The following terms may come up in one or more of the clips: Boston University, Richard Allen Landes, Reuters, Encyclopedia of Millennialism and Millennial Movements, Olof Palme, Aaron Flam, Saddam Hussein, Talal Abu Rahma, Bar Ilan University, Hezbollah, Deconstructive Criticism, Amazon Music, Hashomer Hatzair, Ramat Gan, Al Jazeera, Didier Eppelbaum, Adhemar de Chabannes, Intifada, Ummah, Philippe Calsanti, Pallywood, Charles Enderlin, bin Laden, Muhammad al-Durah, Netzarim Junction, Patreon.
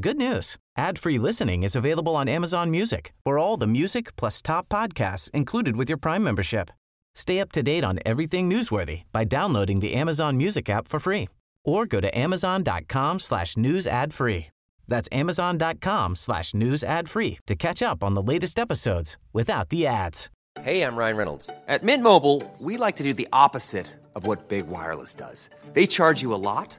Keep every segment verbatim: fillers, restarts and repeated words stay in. Good news. Ad-free listening is available on Amazon Music for all the music plus top podcasts included with your Prime membership. Stay up to date on everything newsworthy by downloading the Amazon Music app for free or go to amazon.com slash news ad free. That's amazon.com slash news ad free to catch up on the latest episodes without the ads. Hey, I'm Ryan Reynolds. At Mint Mobile, we like to do the opposite of what Big Wireless does. They charge you a lot.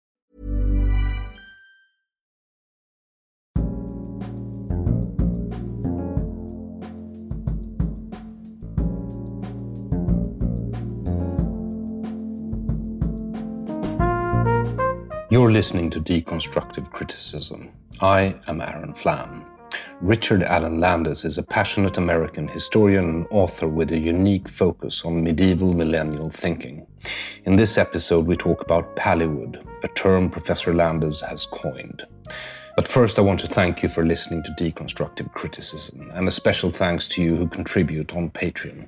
You're listening to Deconstructive Criticism. I am Aaron Flam. Richard Allen Landes is a passionate American historian and author with a unique focus on medieval millennial thinking. In this episode, we talk about Pallywood, a term Professor Landes has coined. But first, I want to thank you for listening to Deconstructive Criticism, and a special thanks to you who contribute on Patreon.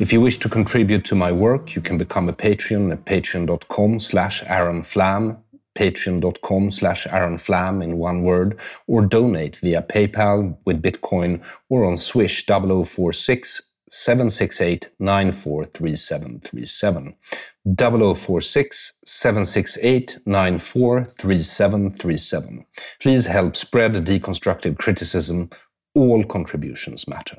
If you wish to contribute to my work, you can become a patron at patreon.com slash Aaron Flam, patreon.com slash Aaron Flam in one word, or donate via PayPal with Bitcoin or on Swish zero zero four six, seven six eight, nine four three seven three seven. zero zero four six, seven six eight, nine four three seven three seven. Please help spread deconstructive criticism. All contributions matter.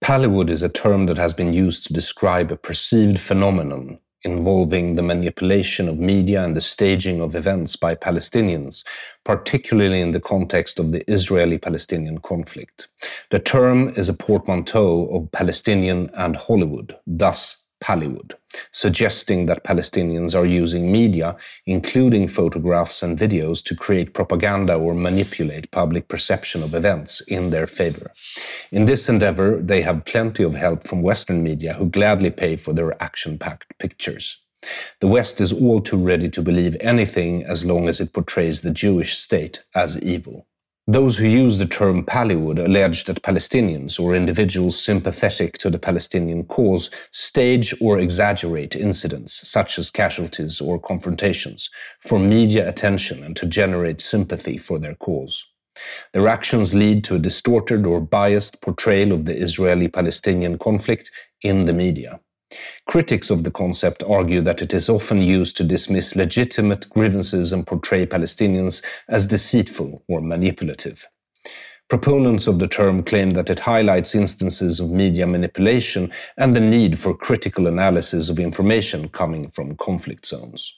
Pallywood is a term that has been used to describe a perceived phenomenon involving the manipulation of media and the staging of events by Palestinians, particularly in the context of the Israeli-Palestinian conflict. The term is a portmanteau of Palestinian and Hollywood, thus Pallywood, suggesting that Palestinians are using media, including photographs and videos, to create propaganda or manipulate public perception of events in their favor. In this endeavor, they have plenty of help from Western media, who gladly pay for their action-packed pictures. The West is all too ready to believe anything as long as it portrays the Jewish state as evil. Those who use the term Pallywood allege that Palestinians or individuals sympathetic to the Palestinian cause stage or exaggerate incidents such as casualties or confrontations for media attention and to generate sympathy for their cause. Their actions lead to a distorted or biased portrayal of the Israeli-Palestinian conflict in the media. Critics of the concept argue that it is often used to dismiss legitimate grievances and portray Palestinians as deceitful or manipulative. Proponents of the term claim that it highlights instances of media manipulation and the need for critical analysis of information coming from conflict zones.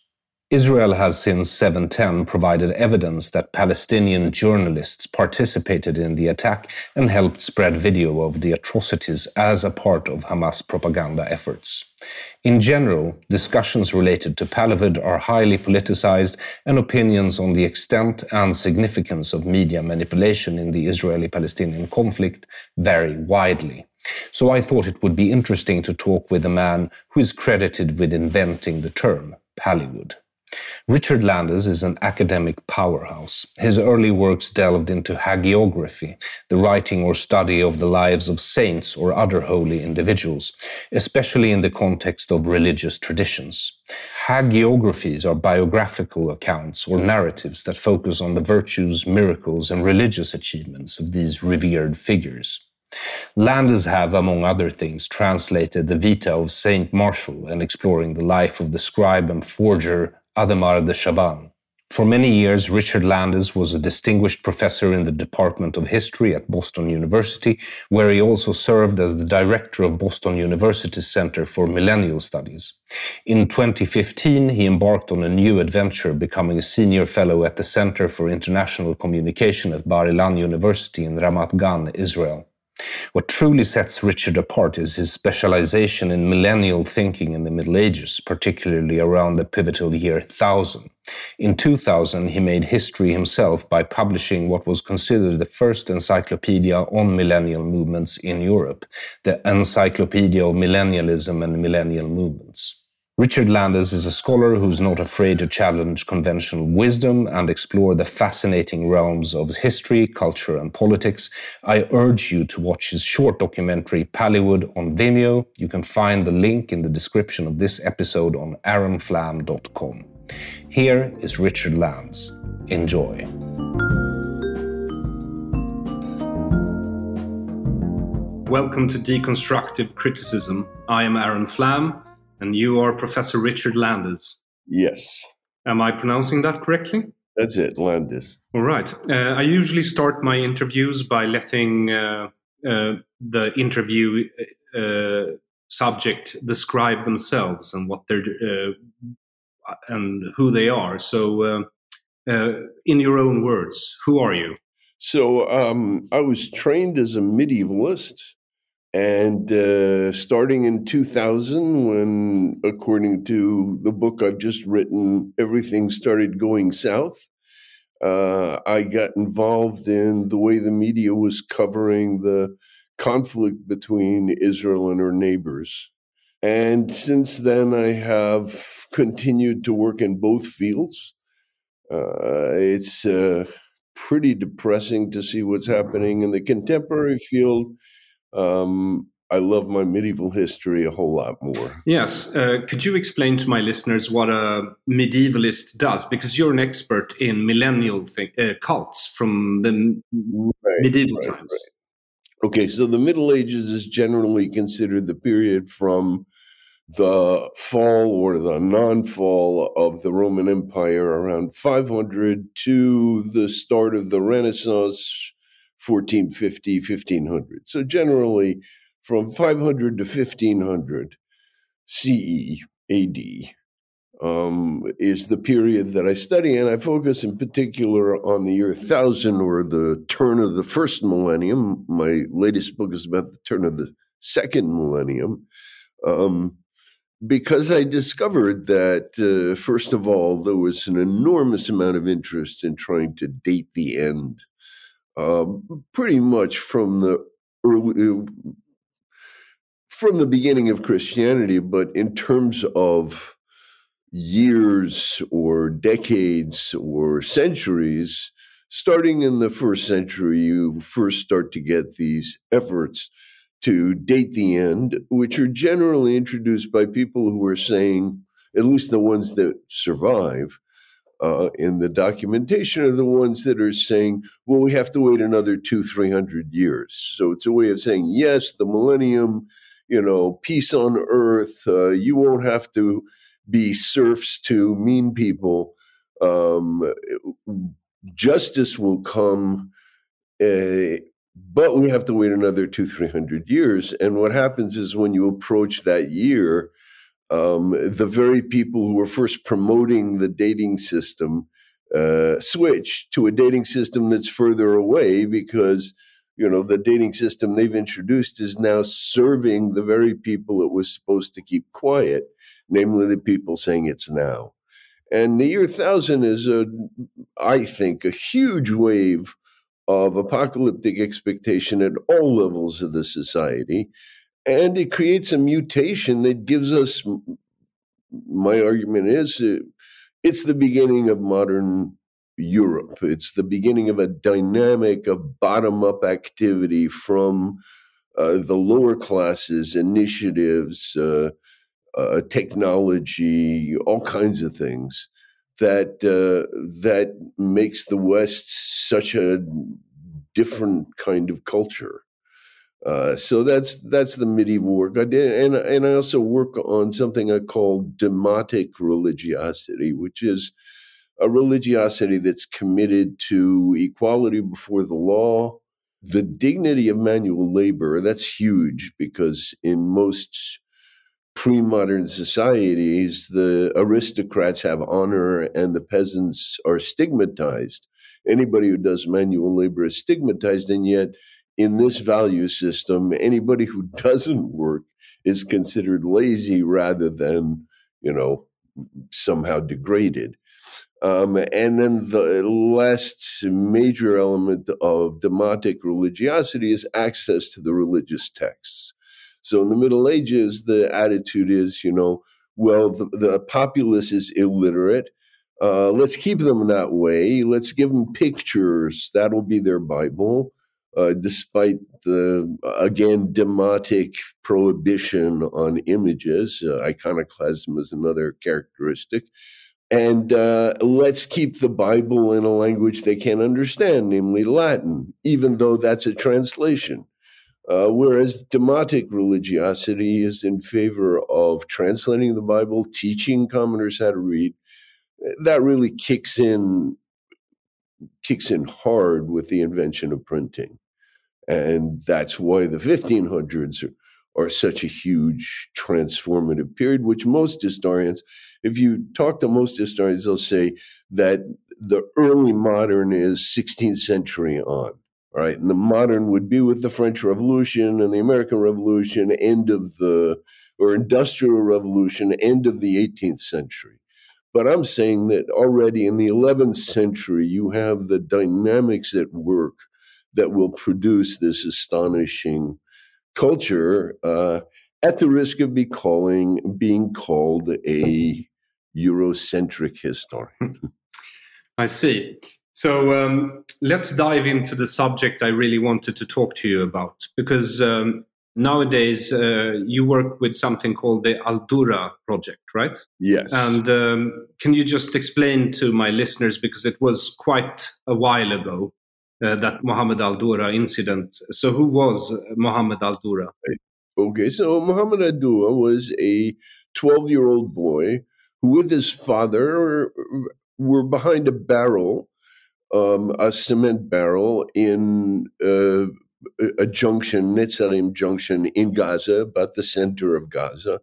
Israel has since seven ten provided evidence that Palestinian journalists participated in the attack and helped spread video of the atrocities as a part of Hamas propaganda efforts. In general, discussions related to Pallywood are highly politicized, and opinions on the extent and significance of media manipulation in the Israeli-Palestinian conflict vary widely. So I thought it would be interesting to talk with a man who is credited with inventing the term Pallywood. Richard Landes is an academic powerhouse. His early works delved into hagiography, the writing or study of the lives of saints or other holy individuals, especially in the context of religious traditions. Hagiographies are biographical accounts or narratives that focus on the virtues, miracles, and religious achievements of these revered figures. Landes have, among other things, translated the Vita of Saint Martial and exploring the life of the scribe and forger Adhemar de Chabannes. For many years, Richard Landes was a distinguished professor in the Department of History at Boston University, where he also served as the director of Boston University's Center for Millennial Studies. In twenty fifteen, he embarked on a new adventure, becoming a senior fellow at the Center for International Communication at Bar Ilan University in Ramat Gan, Israel. What truly sets Richard apart is his specialization in millennial thinking in the Middle Ages, particularly around the pivotal year one thousand. In two thousand, he made history himself by publishing what was considered the first encyclopedia on millennial movements in Europe, the Encyclopedia of Millennialism and Millennial Movements. Richard Landes is a scholar who's not afraid to challenge conventional wisdom and explore the fascinating realms of history, culture, and politics. I urge you to watch his short documentary, Pallywood, on Vimeo. You can find the link in the description of this episode on aaron flam dot com. Here is Richard Landes. Enjoy. Welcome to Deconstructive Criticism. I am Aaron Flam. And you are Professor Richard Landes. Yes. Am I pronouncing that correctly? That's it, Landes. All right. Uh, I usually start my interviews by letting uh, uh, the interview uh, subject describe themselves and what they're uh, and who they are. So, uh, uh, in your own words, who are you? So, um, I was trained as a medievalist. And uh, starting in two thousand, when, according to the book I've just written, everything started going south, uh, I got involved in the way the media was covering the conflict between Israel and her neighbors. And since then, I have continued to work in both fields. Uh, it's uh, pretty depressing to see what's happening in the contemporary field. Um, I love my medieval history a whole lot more. Yes. Uh, could you explain to my listeners what a medievalist does? Because you're an expert in millennial thing, uh, cults from the right, medieval right, times. Right. Okay. So the Middle Ages is generally considered the period from the fall or the non-fall of the Roman Empire around five hundred to the start of the Renaissance, fourteen fifty, fifteen hundred. So generally from five hundred to fifteen hundred C E, A D, um, is the period that I study. And I focus in particular on the year one thousand or the turn of the first millennium. My latest book is about the turn of the second millennium. Um, Because I discovered that, uh, first of all, there was an enormous amount of interest in trying to date the end. Um, pretty much from the early, from the beginning of Christianity, but in terms of years or decades or centuries, starting in the first century, you first start to get these efforts to date the end, which are generally introduced by people who are saying, at least the ones that survive, Uh, in the documentation are the ones that are saying, well, we have to wait another two, three hundred years. So it's a way of saying, yes, the millennium, you know, peace on earth. Uh, you won't have to be serfs to mean people. Um, justice will come, uh, but we have to wait another two, three hundred years. And what happens is when you approach that year, Um, the very people who were first promoting the dating system uh, switch to a dating system that's further away because, you know, the dating system they've introduced is now serving the very people it was supposed to keep quiet, namely the people saying it's now. And the year one thousand is, a, I think, a huge wave of apocalyptic expectation at all levels of the society. And it creates a mutation that gives us, my argument is, It's the beginning of modern Europe. It's the beginning of a dynamic of bottom-up activity from uh, the lower classes, initiatives, uh, uh, technology, all kinds of things that uh, that makes the West such a different kind of culture. Uh, so that's that's the medieval work I did, and and I also work on something I call demotic religiosity, which is a religiosity that's committed to equality before the law, the dignity of manual labor. That's huge because in most pre-modern societies, the aristocrats have honor and the peasants are stigmatized. Anybody who does manual labor is stigmatized, and yet in this value system, anybody who doesn't work is considered lazy rather than, you know, somehow degraded. Um, and then the last major element of demotic religiosity is access to the religious texts. So in the Middle Ages, the attitude is, you know, well, the, the populace is illiterate. Uh, let's keep them that way. Let's give them pictures. That'll be their Bible, uh, despite the, again, demotic prohibition on images. Uh, iconoclasm is another characteristic. And uh, let's keep the Bible in a language they can't understand, namely Latin, even though that's a translation. Uh, whereas demotic religiosity is in favor of translating the Bible, teaching commoners how to read. That really kicks in, kicks in hard with the invention of printing. And that's why the fifteen hundreds are are such a huge transformative period, which most historians, if you talk to most historians, they'll say that the early modern is sixteenth century on, right? And the modern would be with the French Revolution and the American Revolution, end of the, or Industrial Revolution, end of the eighteenth century. But I'm saying that already in the eleventh century, you have the dynamics at work that will produce this astonishing culture, uh, at the risk of be calling, being called a Eurocentric historian. I see. So um, let's dive into the subject I really wanted to talk to you about, because um, nowadays uh, you work with something called the Altura Project, right? Yes. And um, can you just explain to my listeners, because it was quite a while ago, Uh, that Muhammad al-Durah incident. So who was Muhammad al-Durah? Okay, so Muhammad al-Durah was a twelve-year-old boy who with his father were behind a barrel, um, a cement barrel in uh, a junction, Netzarim Junction in Gaza, about the center of Gaza.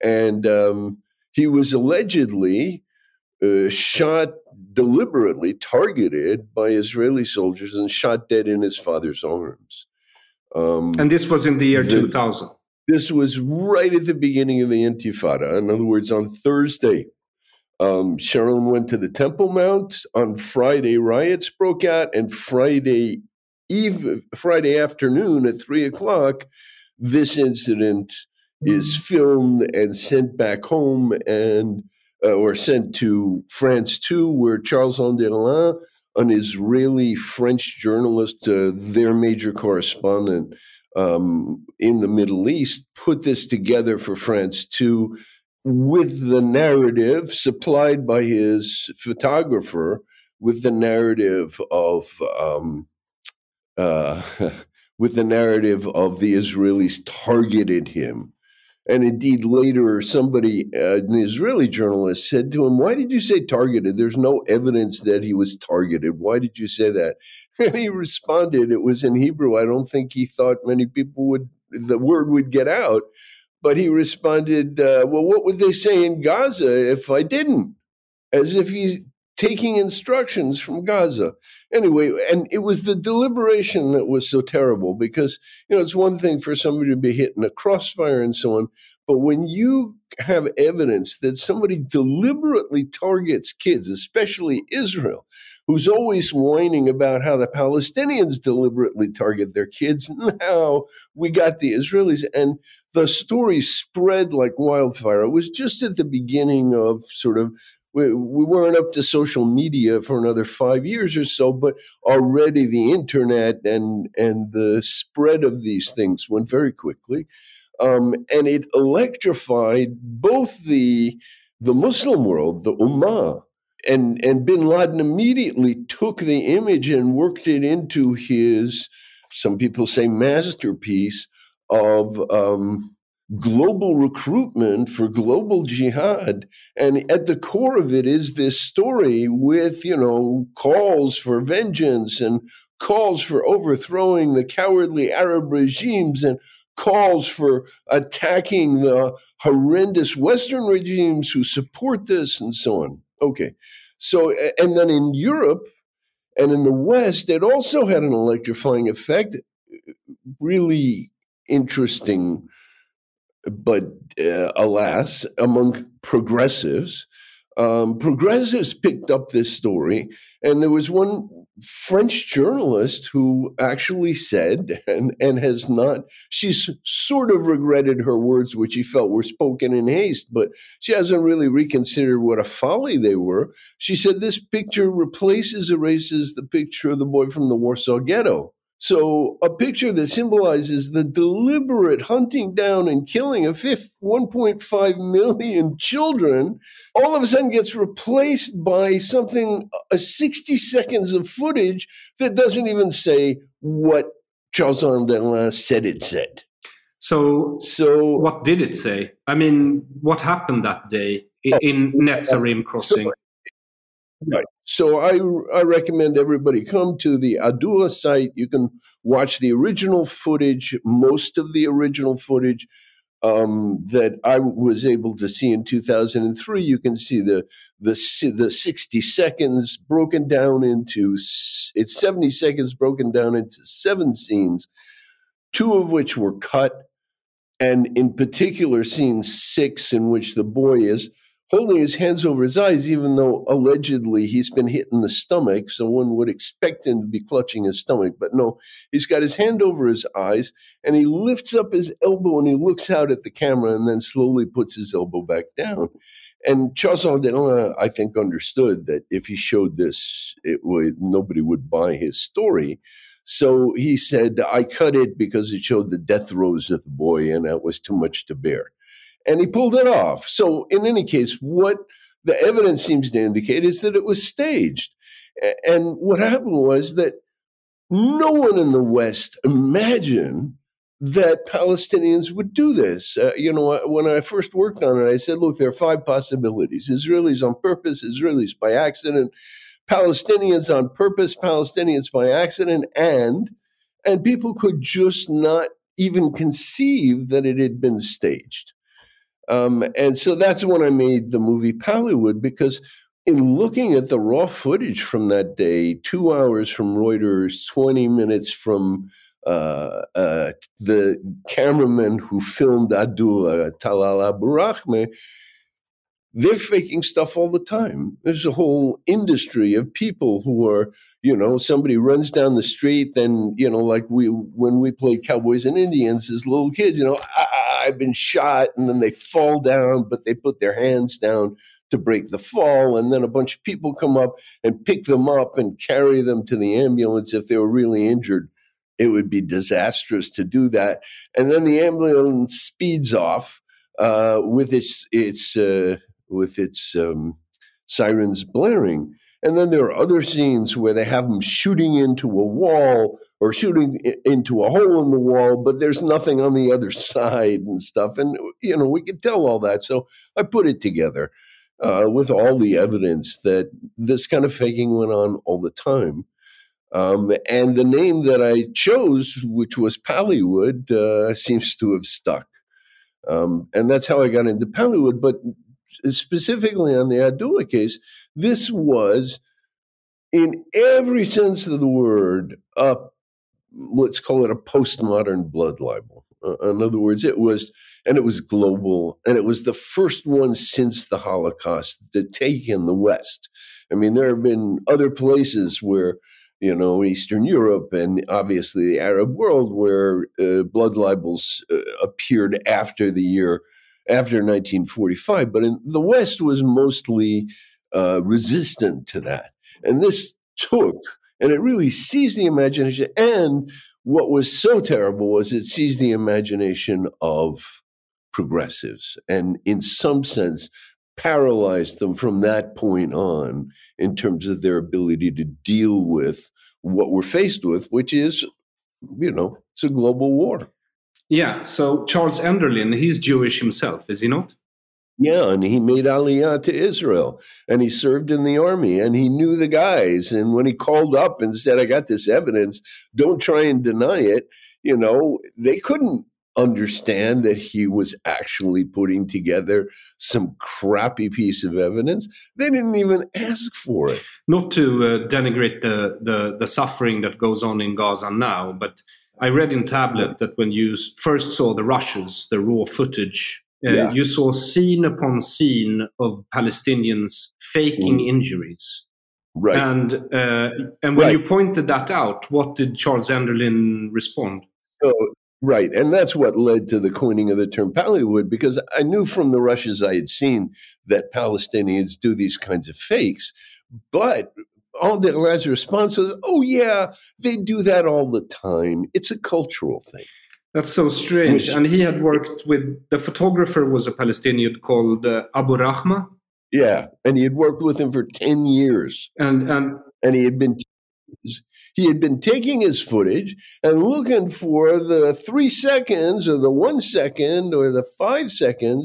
And um, he was allegedly Uh, shot deliberately, targeted by Israeli soldiers and shot dead in his father's arms. Um, and this was in the year the, two thousand. This was right at the beginning of the Intifada. In other words, on Thursday, um, Sharon went to the Temple Mount. On Friday, riots broke out. And Friday, eve, Friday afternoon at three o'clock, this incident is filmed and sent back home and Uh, or sent to France two, where Charles Enderlin, an Israeli-French journalist, uh, their major correspondent um, in the Middle East, put this together for France two with the narrative supplied by his photographer, with the narrative of um, uh, with the narrative of the Israelis targeted him. And indeed, later, somebody, uh, an Israeli journalist, said to him, "Why did you say targeted? There's no evidence that he was targeted. Why did you say that?" And he responded, it was in Hebrew. I don't think he thought many people would, the word would get out. But he responded, uh, well, what would they say in Gaza if I didn't? As if he's taking instructions from Gaza. Anyway, and it was the deliberation that was so terrible because, you know, it's one thing for somebody to be hit in a crossfire and so on, but when you have evidence that somebody deliberately targets kids, especially Israel, who's always whining about how the Palestinians deliberately target their kids, now we got the Israelis. And the story spread like wildfire. It was just at the beginning of sort of we, we weren't up to social media for another five years or so, but already the internet and, and the spread of these things went very quickly. Um, and it electrified both the the Muslim world, the Ummah, and, and bin Laden immediately took the image and worked it into his, some people say, masterpiece of um, global recruitment for global jihad. And at the core of it is this story with, you know, calls for vengeance and calls for overthrowing the cowardly Arab regimes and calls for attacking the horrendous Western regimes who support this and so on. Okay. So, and then in Europe and in the West, it also had an electrifying effect. Really interesting, but uh, alas, among progressives. Um, progressives picked up this story, and there was one French journalist who actually said, and, and has not, she's sort of regretted her words, which she felt were spoken in haste, but she hasn't really reconsidered what a folly they were. She said, this picture replaces, erases the picture of the boy from the Warsaw Ghetto. So a picture that symbolizes the deliberate hunting down and killing of one point five million children all of a sudden gets replaced by something, uh, sixty seconds of footage that doesn't even say what Charles Enderlin said it said. So, so what did it say? I mean, what happened that day in, uh, in Netzarim crossing? So, right. So I, I recommend everybody come to the Adura site. You can watch the original footage, most of the original footage um, that I was able to see in two thousand three. You can see the the the sixty seconds broken down into, it's seventy seconds broken down into seven scenes, two of which were cut, and in particular scene six, in which the boy is holding his hands over his eyes, even though allegedly he's been hit in the stomach, so one would expect him to be clutching his stomach. But no, he's got his hand over his eyes, and he lifts up his elbow, and he looks out at the camera, and then slowly puts his elbow back down. And Charles Enderlin, I think, understood that if he showed this, it would, nobody would buy his story. So he said, I cut it because it showed the death throes of the boy, and that was too much to bear. And he pulled it off. So in any case, what the evidence seems to indicate is that it was staged. And what happened was that no one in the West imagined that Palestinians would do this. Uh, you know, when I first worked on it, I said, look, there are five possibilities. Israelis on purpose, Israelis by accident, Palestinians on purpose, Palestinians by accident, and, and people could just not even conceive that it had been staged. Um, and so that's when I made the movie Pallywood, because in looking at the raw footage from that day, two hours from Reuters, twenty minutes from uh, uh, the cameraman who filmed Adura, Talal Abu Rahma, they're faking stuff all the time. There's a whole industry of people who are, you know, somebody runs down the street, then, you know, like we when we played Cowboys and Indians as little kids, you know, ah, I've been shot, and then they fall down, but they put their hands down to break the fall, and then a bunch of people come up and pick them up and carry them to the ambulance if they were really injured. It would be disastrous to do that. And then the ambulance speeds off uh, with its its uh, with its um, sirens blaring. And then there are other scenes where they have them shooting into a wall or shooting into a hole in the wall, but there's nothing on the other side and stuff. And, you know, we could tell all that. So I put it together uh, with all the evidence that this kind of faking went on all the time. Um, and the name that I chose, which was Pallywood, uh, seems to have stuck. Um, and that's how I got into Pallywood. But specifically on the Adula case, this was, in every sense of the word, a, let's call it a postmodern blood libel. Uh, in other words, it was, and it was global, and it was the first one since the Holocaust to take in the West. I mean, there have been other places where, you know, Eastern Europe and obviously the Arab world, where uh, blood libels uh, appeared after the year After nineteen forty-five, but in the West was mostly uh, resistant to that. And this took, and it really seized the imagination. And what was so terrible was it seized the imagination of progressives and, in some sense, paralyzed them from that point on in terms of their ability to deal with what we're faced with, which is, you know, it's a global war. Yeah. So Charles Enderlin, he's Jewish himself, is he not? Yeah. And he made Aliyah to Israel and he served in the army and he knew the guys. And when he called up and said, I got this evidence, don't try and deny it, you know, they couldn't understand that he was actually putting together some crappy piece of evidence. They didn't even ask for it. Not to uh, denigrate the, the the suffering that goes on in Gaza now, but I read in Tablet that when you first saw the rushes, the raw footage, uh, yeah. you saw scene upon scene of Palestinians faking mm. injuries. Right. And, uh, and when right. you pointed that out, what did Charles Enderlin respond? So, Right. And that's what led to the coining of the term Pallywood, because I knew from the rushes I had seen that Palestinians do these kinds of fakes. But Alderlad's response was, oh, yeah, they do that all the time. It's a cultural thing. That's so strange. Which, and he had worked with, the photographer was a Palestinian called uh, Abu Rahma. Yeah. And he had worked with him for ten years. And and, and he had been... T- He had been taking his footage and looking for the three seconds or the one second or the five seconds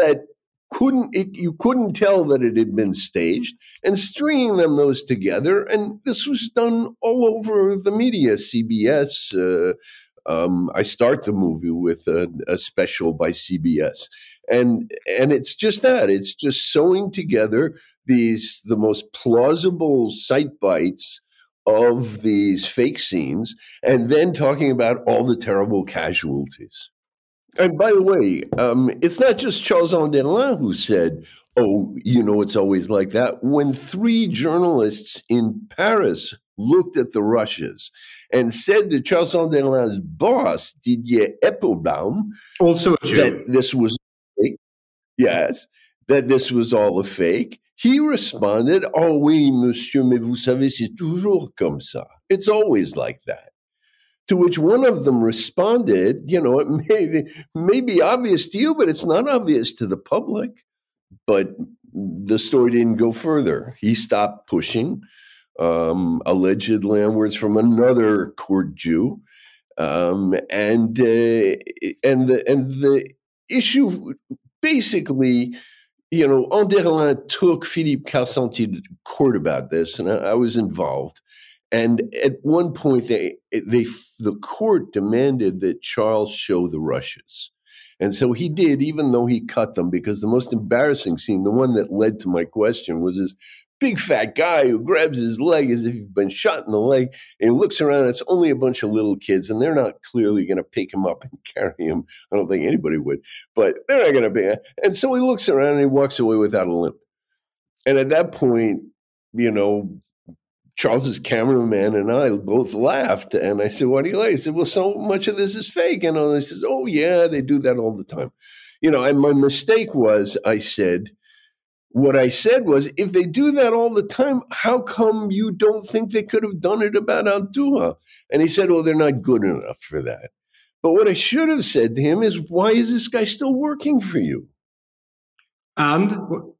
that couldn't it, you couldn't tell that it had been staged and stringing them those together. And this was done all over the media, C B S. Uh, um, I start the movie with a, a special by C B S. And and it's just that. It's just sewing together these the most plausible sight bites of these fake scenes, and then talking about all the terrible casualties. And by the way, um, it's not just Charles Enderlin who said, oh, you know, it's always like that. When three journalists in Paris looked at the rushes and said to Charles Enderlin's boss, Didier Eppelbaum, also a Jew, that this was fake, yes, that this was all a fake, he responded, oh oui, monsieur, mais vous savez, c'est toujours comme ça. It's always like that. To which one of them responded, you know, it may, may be obvious to you, but it's not obvious to the public. But the story didn't go further. He stopped pushing, um, alleged landwords from another court Jew. Um, and, uh, and, the, and the issue basically... You know, Enderlin took Philippe Calsanti to court about this, and I, I was involved. And at one point, they, they, the court demanded that Charles show the rushes. And so he did, even though he cut them, because the most embarrassing scene, the one that led to my question, was this big fat guy who grabs his leg as if he's been shot in the leg, and he looks around, and it's only a bunch of little kids, and they're not clearly going to pick him up and carry him. I don't think anybody would, but they're not going to be. And so he looks around, and he walks away without a limp. And at that point, you know, Charles's cameraman and I both laughed, and I said, why do you laugh? He said, well, so much of this is fake. And I says, oh, yeah, they do that all the time. You know, and my mistake was, I said, What I said was, if they do that all the time, how come you don't think they could have done it about Al-Durah? And he said, well, they're not good enough for that. But what I should have said to him is, why is this guy still working for you? And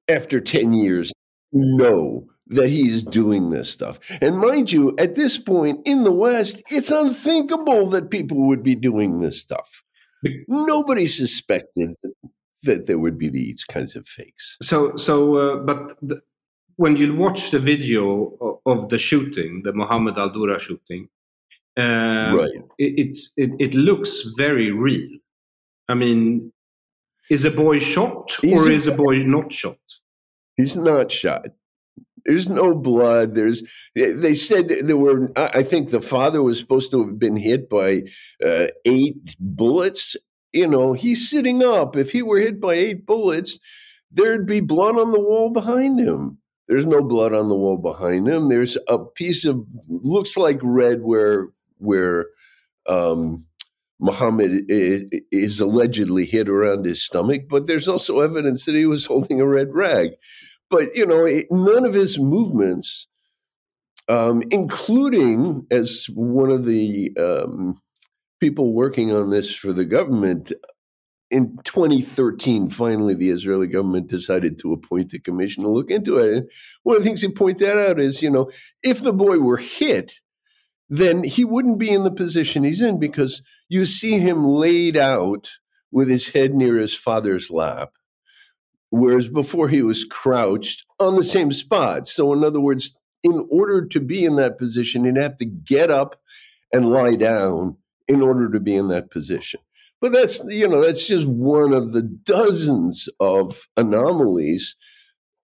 after ten years, know that he's doing this stuff. And mind you, at this point in the West, it's unthinkable that people would be doing this stuff. Nobody suspected that. that there would be these kinds of fakes. So, so, uh, but the, when you watch the video of, of the shooting, the Muhammad al-Durah shooting, uh, right. it, it's, it, it looks very real. I mean, is a boy shot he's or a, is a boy not shot? He's not shot. There's no blood. There's. They said there were, I think the father was supposed to have been hit by uh, eight bullets. You know, he's sitting up. If he were hit by eight bullets, there'd be blood on the wall behind him. There's no blood on the wall behind him. There's a piece of, looks like red where where um, Muhammad is, is allegedly hit around his stomach, but there's also evidence that he was holding a red rag. But, you know, it, none of his movements, um, including as one of the um, people working on this for the government, in twenty thirteen, finally, the Israeli government decided to appoint a commission to look into it. And one of the things he pointed out is, you know, if the boy were hit, then he wouldn't be in the position he's in, because you see him laid out with his head near his father's lap, whereas before he was crouched on the same spot. So in other words, in order to be in that position, he'd have to get up and lie down in order to be in that position. But that's, you know, that's just one of the dozens of anomalies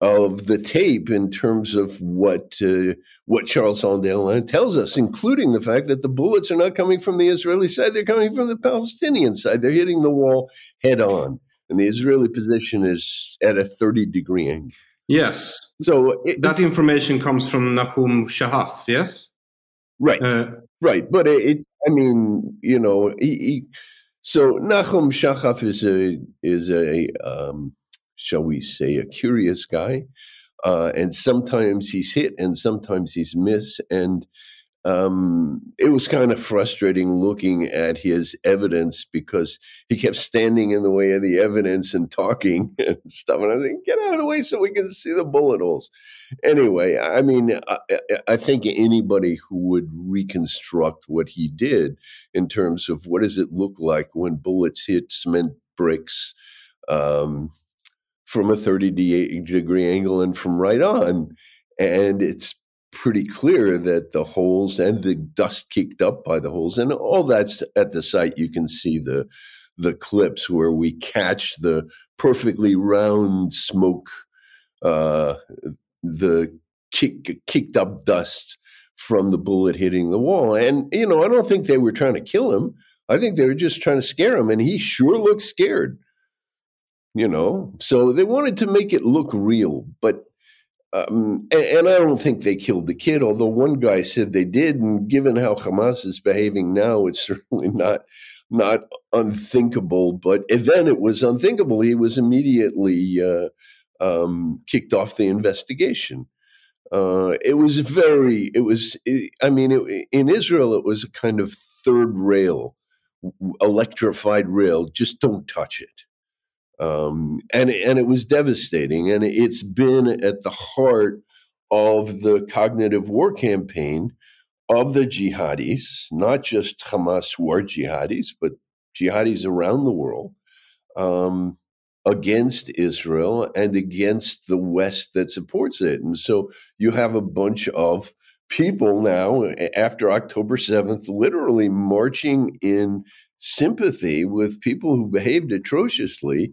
of the tape in terms of what uh, what Charles Enderlin tells us, including the fact that the bullets are not coming from the Israeli side, they're coming from the Palestinian side. They're hitting the wall head on, and the Israeli position is at a thirty degree angle. Yes. So it, that information comes from Nahum Shahaf, yes? Right, uh, right. But it, it, I mean, you know, he, he, so Nahum Shahaf is a, is a, um, shall we say, a curious guy. Uh, and sometimes he's hit and sometimes he's missed. And um, it was kind of frustrating looking at his evidence, because he kept standing in the way of the evidence and talking and stuff. And I was like, get out of the way so we can see the bullet holes. Anyway, I mean, I, I think anybody who would reconstruct what he did in terms of what does it look like when bullets hit cement bricks, um, from a thirty degree angle and from right on. And it's pretty clear that the holes and the dust kicked up by the holes and all that's at the site. You can see the the clips where we catch the perfectly round smoke, uh, the kick, kicked up dust from the bullet hitting the wall. And, you know, I don't think they were trying to kill him. I think they were just trying to scare him, and he sure looked scared. You know, so they wanted to make it look real, but, um, and, and I don't think they killed the kid, although one guy said they did, and given how Hamas is behaving now, it's certainly not, not unthinkable, but then it was unthinkable. He was immediately uh, um, kicked off the investigation. Uh, it was very, it was, it, I mean, it, in Israel, it was a kind of third rail, electrified rail, just don't touch it. Um, and, and it was devastating, and it's been at the heart of the cognitive war campaign of the jihadis, not just Hamas war jihadis, but jihadis around the world, um, against Israel and against the West that supports it. And so you have a bunch of people now, after October seventh, literally marching in sympathy with people who behaved atrociously,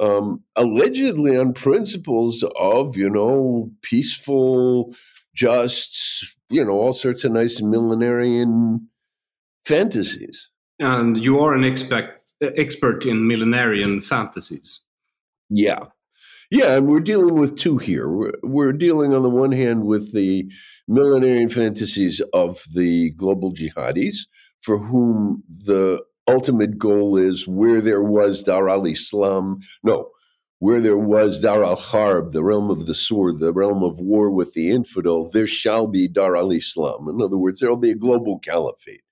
um, allegedly on principles of, you know, peaceful, just, you know, all sorts of nice millenarian fantasies. And you are an expert, expert in millenarian fantasies. Yeah. Yeah, and we're dealing with two here. We're, we're dealing, on the one hand, with the millenarian fantasies of the global jihadis, for whom the ultimate goal is where there was Dar al-Islam, no, where there was Dar al-Harb, the realm of the sword, the realm of war with the infidel, there shall be Dar al-Islam. In other words, there will be a global caliphate.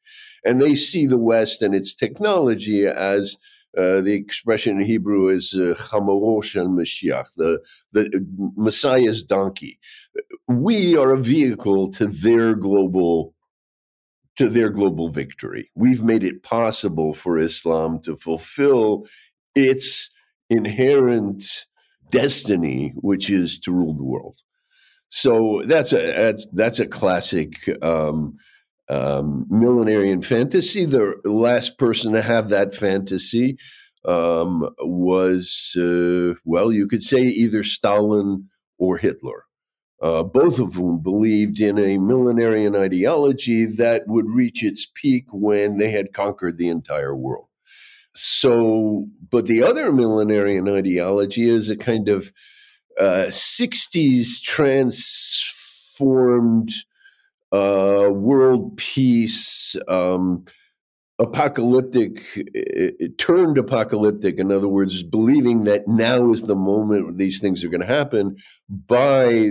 And they see the West and its technology as, uh, the expression in Hebrew is Chamorosh uh, al-Mashiach, the, the Messiah's donkey. We are a vehicle to their global to their global victory. We've made it possible for Islam to fulfill its inherent destiny, which is to rule the world. So that's a that's that's a classic um, um, millenarian fantasy. The last person to have that fantasy um, was, uh, well, you could say either Stalin or Hitler. Uh, both of whom believed in a millenarian ideology that would reach its peak when they had conquered the entire world. So, but the other millenarian ideology is a kind of uh, sixties transformed uh, world peace, um, apocalyptic, it turned apocalyptic, in other words, believing that now is the moment where these things are going to happen, by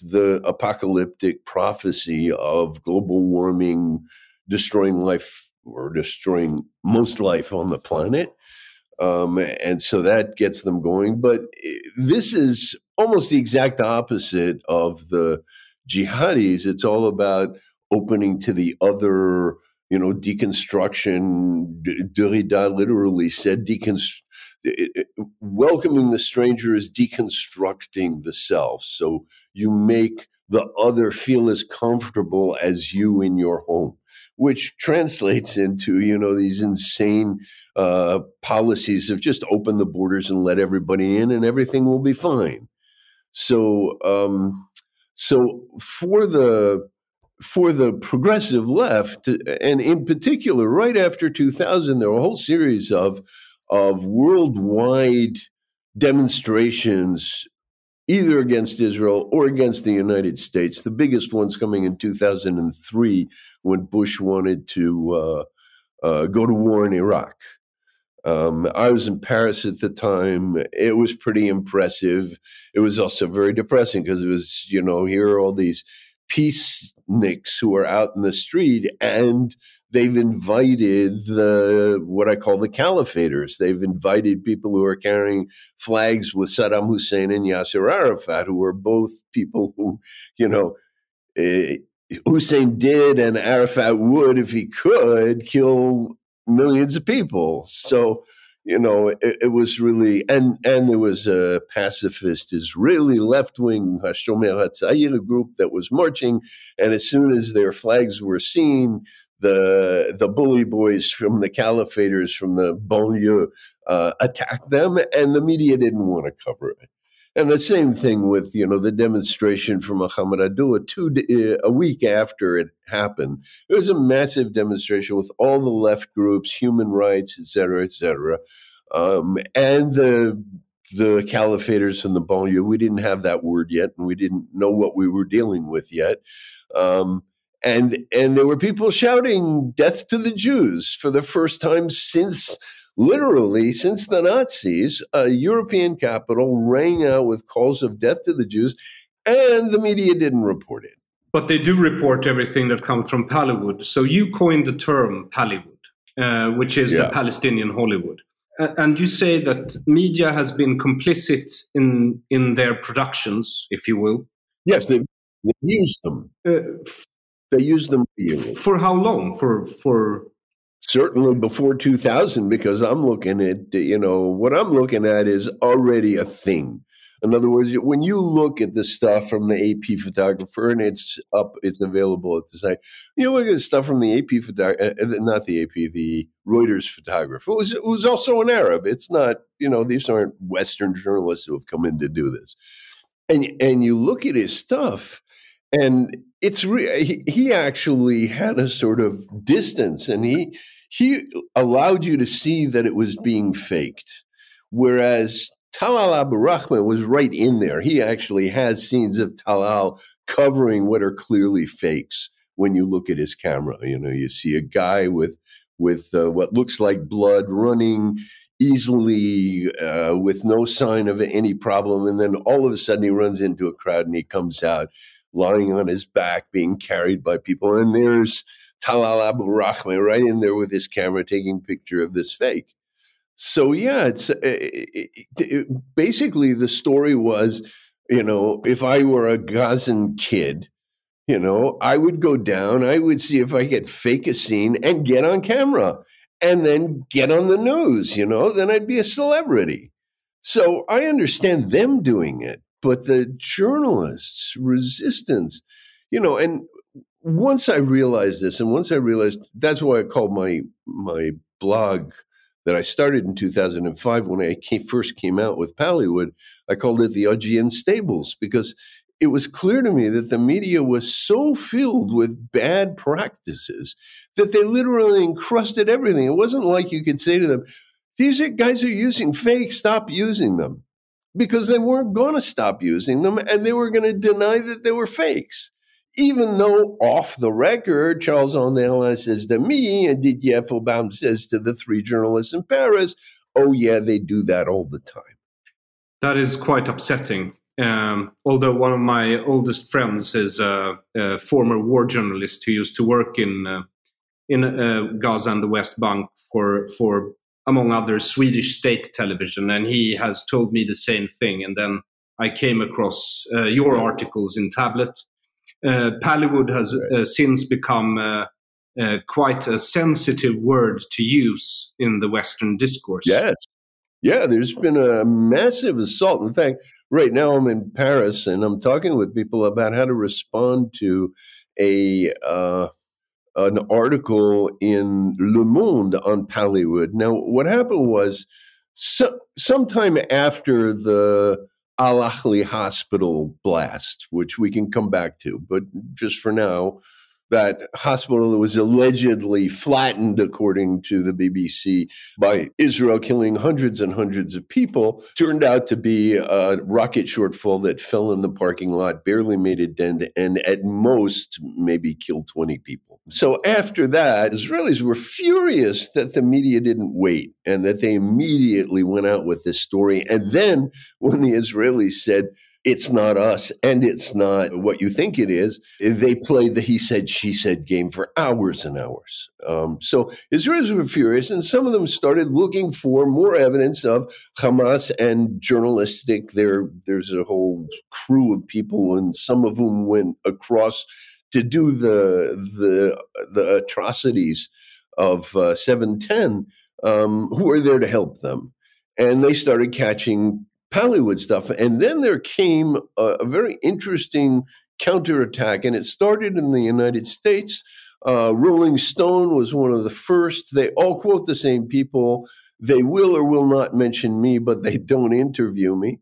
the apocalyptic prophecy of global warming, destroying life or destroying most life on the planet. Um, and so that gets them going. But this is almost the exact opposite of the jihadis. It's all about opening to the other, you know, deconstruction. Derrida literally said, deconst- welcoming the stranger is deconstructing the self. So you make the other feel as comfortable as you in your home, which translates into, you know, these insane uh, policies of just open the borders and let everybody in and everything will be fine. So, um, so for the for the progressive left, and in particular, right after two thousand, there were a whole series of of worldwide demonstrations, either against Israel or against the United States. The biggest ones coming in two thousand three, when Bush wanted to uh, uh, go to war in Iraq. Um, I was in Paris at the time. It was pretty impressive. It was also very depressing because it was, you know, here are all these peaceniks who are out in the street, and they've invited the what I call the caliphators. They've invited people who are carrying flags with Saddam Hussein and Yasser Arafat, who are both people who, you know, eh, Hussein did and Arafat would, if he could, kill millions of people. So, you know, it, it was really, and and there was a pacifist Israeli left-wing Hashomer Hatzair group that was marching, and as soon as their flags were seen, the the bully boys from the caliphators from the banlieue uh, attacked them, and the media didn't want to cover it. And the same thing with, you know, the demonstration from Muhammad al-Durah two uh, a week after it happened. It was a massive demonstration with all the left groups, human rights, et cetera, et cetera. Um, and the the caliphators from the banlieue, we didn't have that word yet, and we didn't know what we were dealing with yet. Um, and and there were people shouting "Death to the Jews" for the first time since. Literally, since the Nazis, a European capital rang out with calls of death to the Jews, and the media didn't report it. But they do report everything that comes from Pallywood. So you coined the term Pallywood, uh, which is yeah. the Palestinian Hollywood. And you say that media has been complicit in, in their productions, if you will. Yes, they've used them. Uh, they used them. For how long? For for... Certainly before two thousand, because I'm looking at, you know, what I'm looking at is already a thing. In other words, when you look at the stuff from the A P Photographer, and it's up, it's available at the site, you look at the stuff from the A P Photographer, not the A P, the Reuters Photographer, who's, who's also an Arab. It's not, you know, these aren't Western journalists who have come in to do this. And, and you look at his stuff, and it's re- he, he actually had a sort of distance, and he he allowed you to see that it was being faked, whereas Talal Abu Rahma was right in there. He actually has scenes of Talal covering what are clearly fakes. When you look at his camera, you know, you see a guy with with uh, what looks like blood running easily uh, with no sign of any problem, and then all of a sudden he runs into a crowd and he comes out, lying on his back, being carried by people. And there's Talal Abu Rahma right in there with his camera taking a picture of this fake. So, yeah, it's it, it, it, basically the story was, you know, if I were a Gazan kid, you know, I would go down, I would see if I could fake a scene and get on camera and then get on the news, you know, then I'd be a celebrity. So I understand them doing it. But the journalists' resistance, you know, and once I realized this, and once I realized, that's why I called my my blog that I started in two thousand five when I came, first came out with Pallywood, I called it the Augean Stables, because it was clear to me that the media was so filled with bad practices that they literally encrusted everything. It wasn't like you could say to them, these are, guys are using fake, stop using them. Because they weren't going to stop using them, and they were going to deny that they were fakes. even though off the record, Charles Enderlin says to me and Didier Eppelbaum says to the three journalists in Paris, oh, yeah, they do that all the time. That is quite upsetting. Um, although one of my oldest friends is a, a former war journalist who used to work in uh, in uh, Gaza and the West Bank for, for, among others, Swedish state television. And he has told me the same thing. And then I came across uh, your articles in Tablet. Uh, Pallywood has uh, since become uh, uh, quite a sensitive word to use in the Western discourse. Yes. Yeah, there's been a massive assault. In fact, right now I'm in Paris and I'm talking with people about how to respond to a uh, an article in Le Monde on Pallywood. Now, what happened was so, sometime after the Al-Ahli Hospital blast, which we can come back to, but just for now, that hospital that was allegedly flattened, according to the B B C, by Israel killing hundreds and hundreds of people, turned out to be a rocket shortfall that fell in the parking lot, barely made a dent, and at most maybe killed twenty people. So after that, Israelis were furious that the media didn't wait and that they immediately went out with this story. And then when the Israelis said, it's not us, and it's not what you think it is, they played the he said, she said game for hours and hours. Um, so Israelis were furious, and some of them started looking for more evidence of Hamas and journalistic. There, there's a whole crew of people, and some of whom went across to do the the, the atrocities of uh, seven ten, um, who were there to help them. And they started catching Pallywood stuff. And then there came a, a very interesting counterattack, and it started in the United States. Uh, Rolling Stone was one of the first. They all quote the same people. They will or will not mention me, but they don't interview me.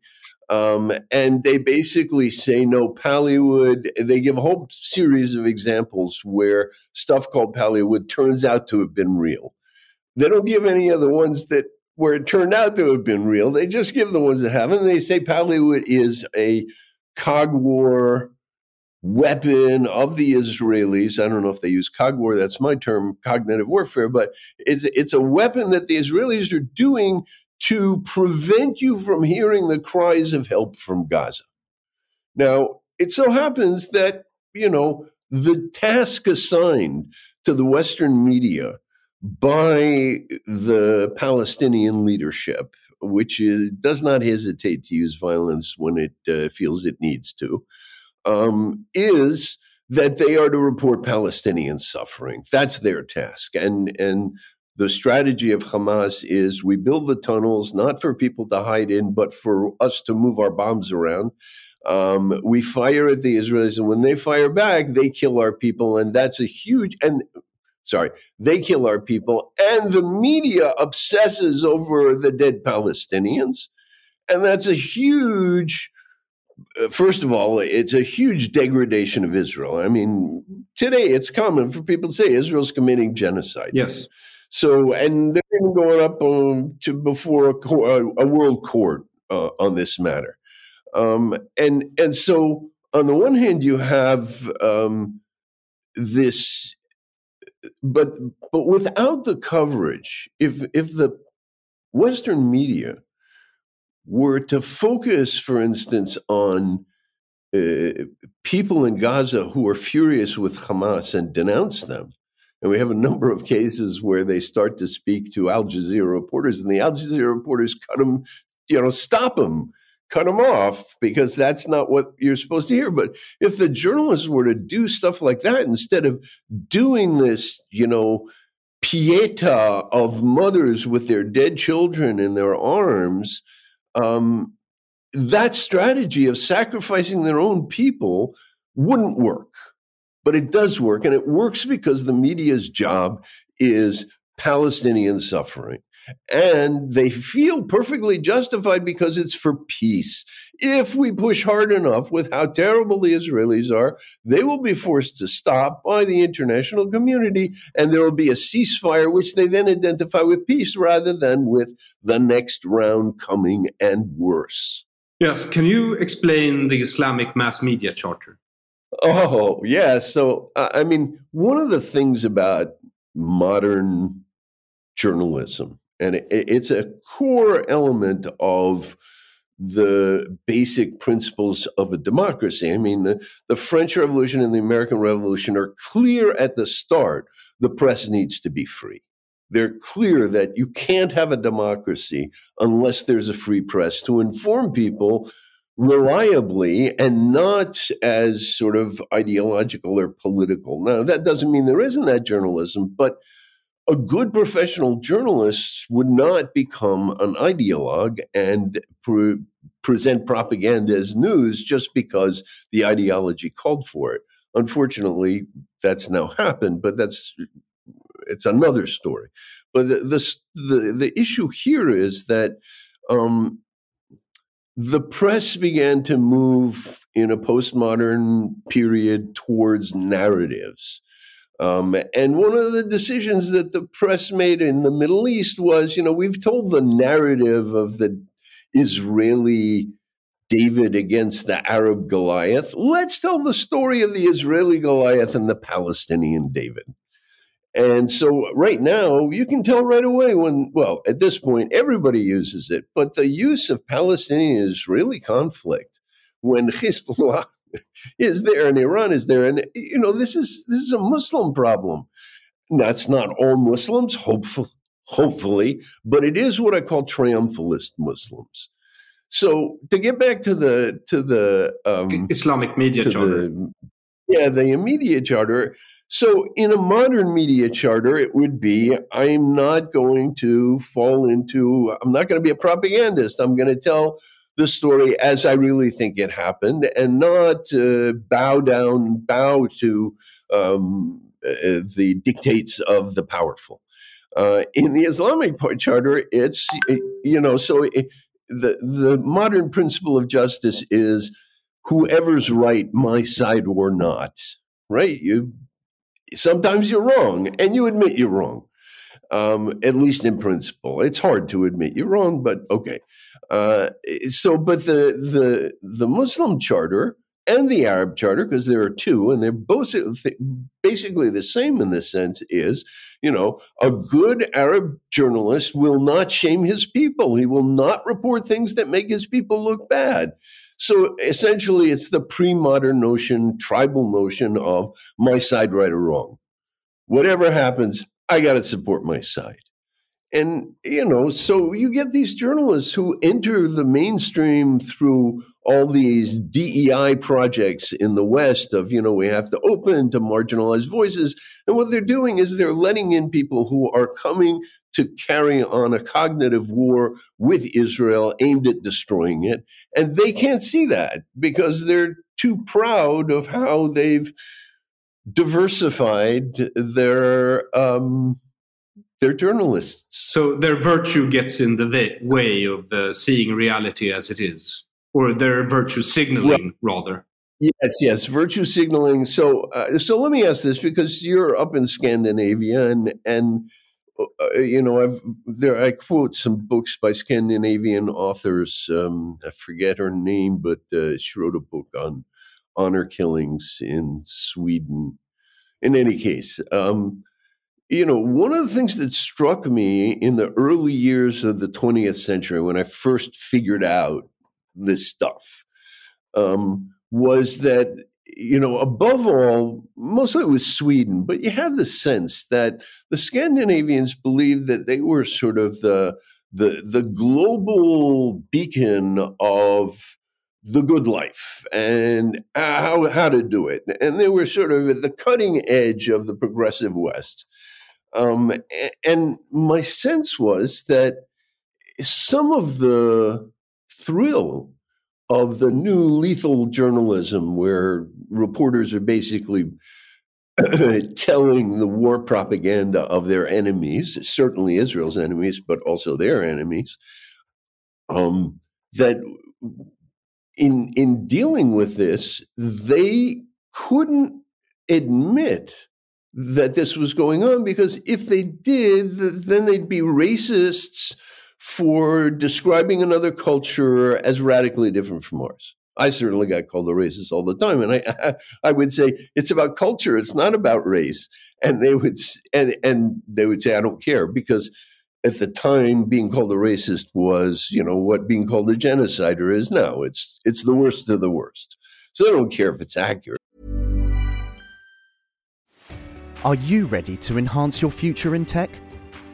Um, and they basically say, no, Pallywood. They give a whole series of examples where stuff called Pallywood turns out to have been real. They don't give any other ones that where it turned out to have been real. They just give the ones that haven't. They say Pallywood is a Cog War weapon of the Israelis. I don't know if they use Cog War. That's my term, cognitive warfare. But it's, it's a weapon that the Israelis are doing to prevent you from hearing the cries of help from Gaza. Now, it so happens that, you know, the task assigned to the Western media by the Palestinian leadership, which is, does not hesitate to use violence when it uh, feels it needs to, um, is that they are to report Palestinian suffering. That's their task. And, and the strategy of Hamas is we build the tunnels, not for people to hide in, but for us to move our bombs around. Um, we fire at the Israelis, and when they fire back, they kill our people. And that's a huge... and Sorry, they kill our people, and the media obsesses over the dead Palestinians. And that's a huge, first of all, it's a huge degradation of Israel. I mean, today it's common for people to say Israel's committing genocide. Yes. So, and they're even going up um, to before a, co- a world court uh, on this matter. Um, and, and so, on the one hand, you have um, this... But but without the coverage, if if the Western media were to focus, for instance, on uh, people in Gaza who are furious with Hamas and denounce them, and we have a number of cases where they start to speak to Al Jazeera reporters, and the Al Jazeera reporters cut them, you know, stop them, cut them off, because that's not what you're supposed to hear. But if the journalists were to do stuff like that, instead of doing this, you know, pieta of mothers with their dead children in their arms, um, that strategy of sacrificing their own people wouldn't work. But it does work, and it works because the media's job is Palestinian suffering. And they feel perfectly justified because it's for peace. If we push hard enough with how terrible the Israelis are, they will be forced to stop by the international community, and there will be a ceasefire, which they then identify with peace rather than with the next round coming and worse. Yes. Can you explain the Islamic mass media charter? Oh, yeah. So, I mean, one of the things about modern journalism, and it, it's a core element of the basic principles of a democracy. I mean, the, the French Revolution and the American Revolution are clear at the start. The press needs to be free. They're clear that you can't have a democracy unless there's a free press to inform people reliably and not as sort of ideological or political. Now, that doesn't mean there isn't that journalism, but a good professional journalist would not become an ideologue and pre- present propaganda as news just because the ideology called for it. Unfortunately, that's now happened, but that's it's another story. But the the the, the issue here is that um, the press began to move in a postmodern period towards narratives. Um, and one of the decisions that the press made in the Middle East was, you know, we've told the narrative of the Israeli David against the Arab Goliath. Let's tell the story of the Israeli Goliath and the Palestinian David. And so right now, you can tell right away when, well, at this point, everybody uses it. But the use of Palestinian-Israeli conflict when Hezbollah is there and Iran is there. And, you know, this is this is a Muslim problem. That's not all Muslims, hopeful, hopefully, but it is what I call triumphalist Muslims. So to get back to the to the um, Islamic media charter. The, yeah, the media charter. So in a modern media charter, it would be, I'm not going to fall into, I'm not going to be a propagandist. I'm going to tell the story as I really think it happened, and not uh, bow down, bow to um, uh, the dictates of the powerful. Uh, in the Islamic Charter, it's, you know, so it, the the modern principle of justice is whoever's right, my side or not, right? You sometimes you're wrong, and you admit you're wrong. Um, at least in principle, it's hard to admit you're wrong, but okay. Uh, so, but the the the Muslim Charter and the Arab Charter, because there are two, and they're both basically the same in this sense, is, you know, a good Arab journalist will not shame his people. He will not report things that make his people look bad. So essentially, it's the pre-modern notion, tribal notion of my side, right or wrong. Whatever happens, I got to support my side. And, you know, so you get these journalists who enter the mainstream through all these D E I projects in the West of, you know, we have to open to marginalized voices. And what they're doing is they're letting in people who are coming to carry on a cognitive war with Israel aimed at destroying it. And they can't see that because they're too proud of how they've diversified their um, their journalists. So their virtue gets in the way of the seeing reality as it is, or their virtue signaling, well, rather. Yes, yes, virtue signaling. So, uh, so let me ask this, because you're up in Scandinavia, and and uh, you know, I've there I quote some books by Scandinavian authors. Um, I forget her name, but uh, she wrote a book on honor killings in Sweden. In any case, um, you know, one of the things that struck me in the early years of the twentieth century, when I first figured out this stuff, um, was that, you know, above all, mostly it was Sweden, but you had the sense that the Scandinavians believed that they were sort of the the the global beacon of the good life and how how to do it. And they were sort of at the cutting edge of the progressive West. Um, and my sense was that some of the thrill of the new lethal journalism, where reporters are basically telling the war propaganda of their enemies, certainly Israel's enemies, but also their enemies, um, that In, in dealing with this, they couldn't admit that this was going on, because if they did, then they'd be racists for describing another culture as radically different from ours. I certainly got called a racist all the time. And I I would say, it's about culture. It's not about race. And they would and, and they would say, I don't care, because at the time being called a racist was, you know, what being called a genocider is now. It's it's the worst of the worst. So they don't care if it's accurate. Are you ready to enhance your future in tech?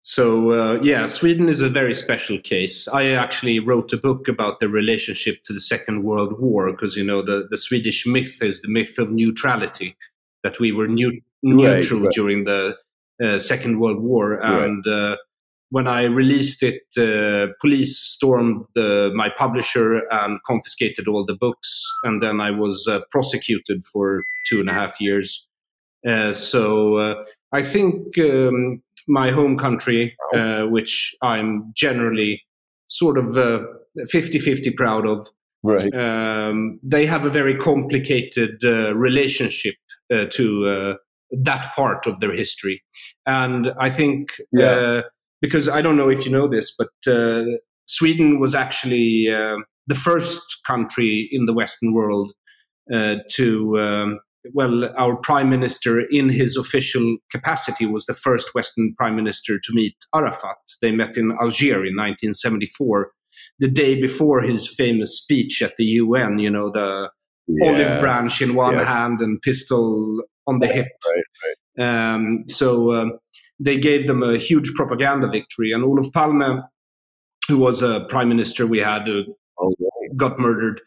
So, uh, yeah, Sweden is a very special case. I actually wrote a book about the relationship to the Second World War because, you know, the, the Swedish myth is the myth of neutrality, that we were new, neutral right, right. during the uh, Second World War. And right. uh, when I released it, uh, police stormed the, my publisher and confiscated all the books. And then I was uh, prosecuted for two and a half years. Uh, so uh, I think... Um, my home country, uh, which I'm generally sort of uh, fifty-fifty proud of. Right. Um, they have a very complicated uh, relationship uh, to uh, that part of their history. And I think, yeah. uh, because I don't know if you know this, but uh, Sweden was actually uh, the first country in the Western world uh, to... Um, Well, our prime minister in his official capacity was the first Western prime minister to meet Arafat. They met in Algiers in nineteen seventy-four, the day before his famous speech at the U N, you know, the yeah. olive branch in one yeah. hand and pistol on the hip. Right, right. Um, so um, they gave them a huge propaganda victory. And Olof Palme, who was a prime minister we had, who oh, right. got murdered.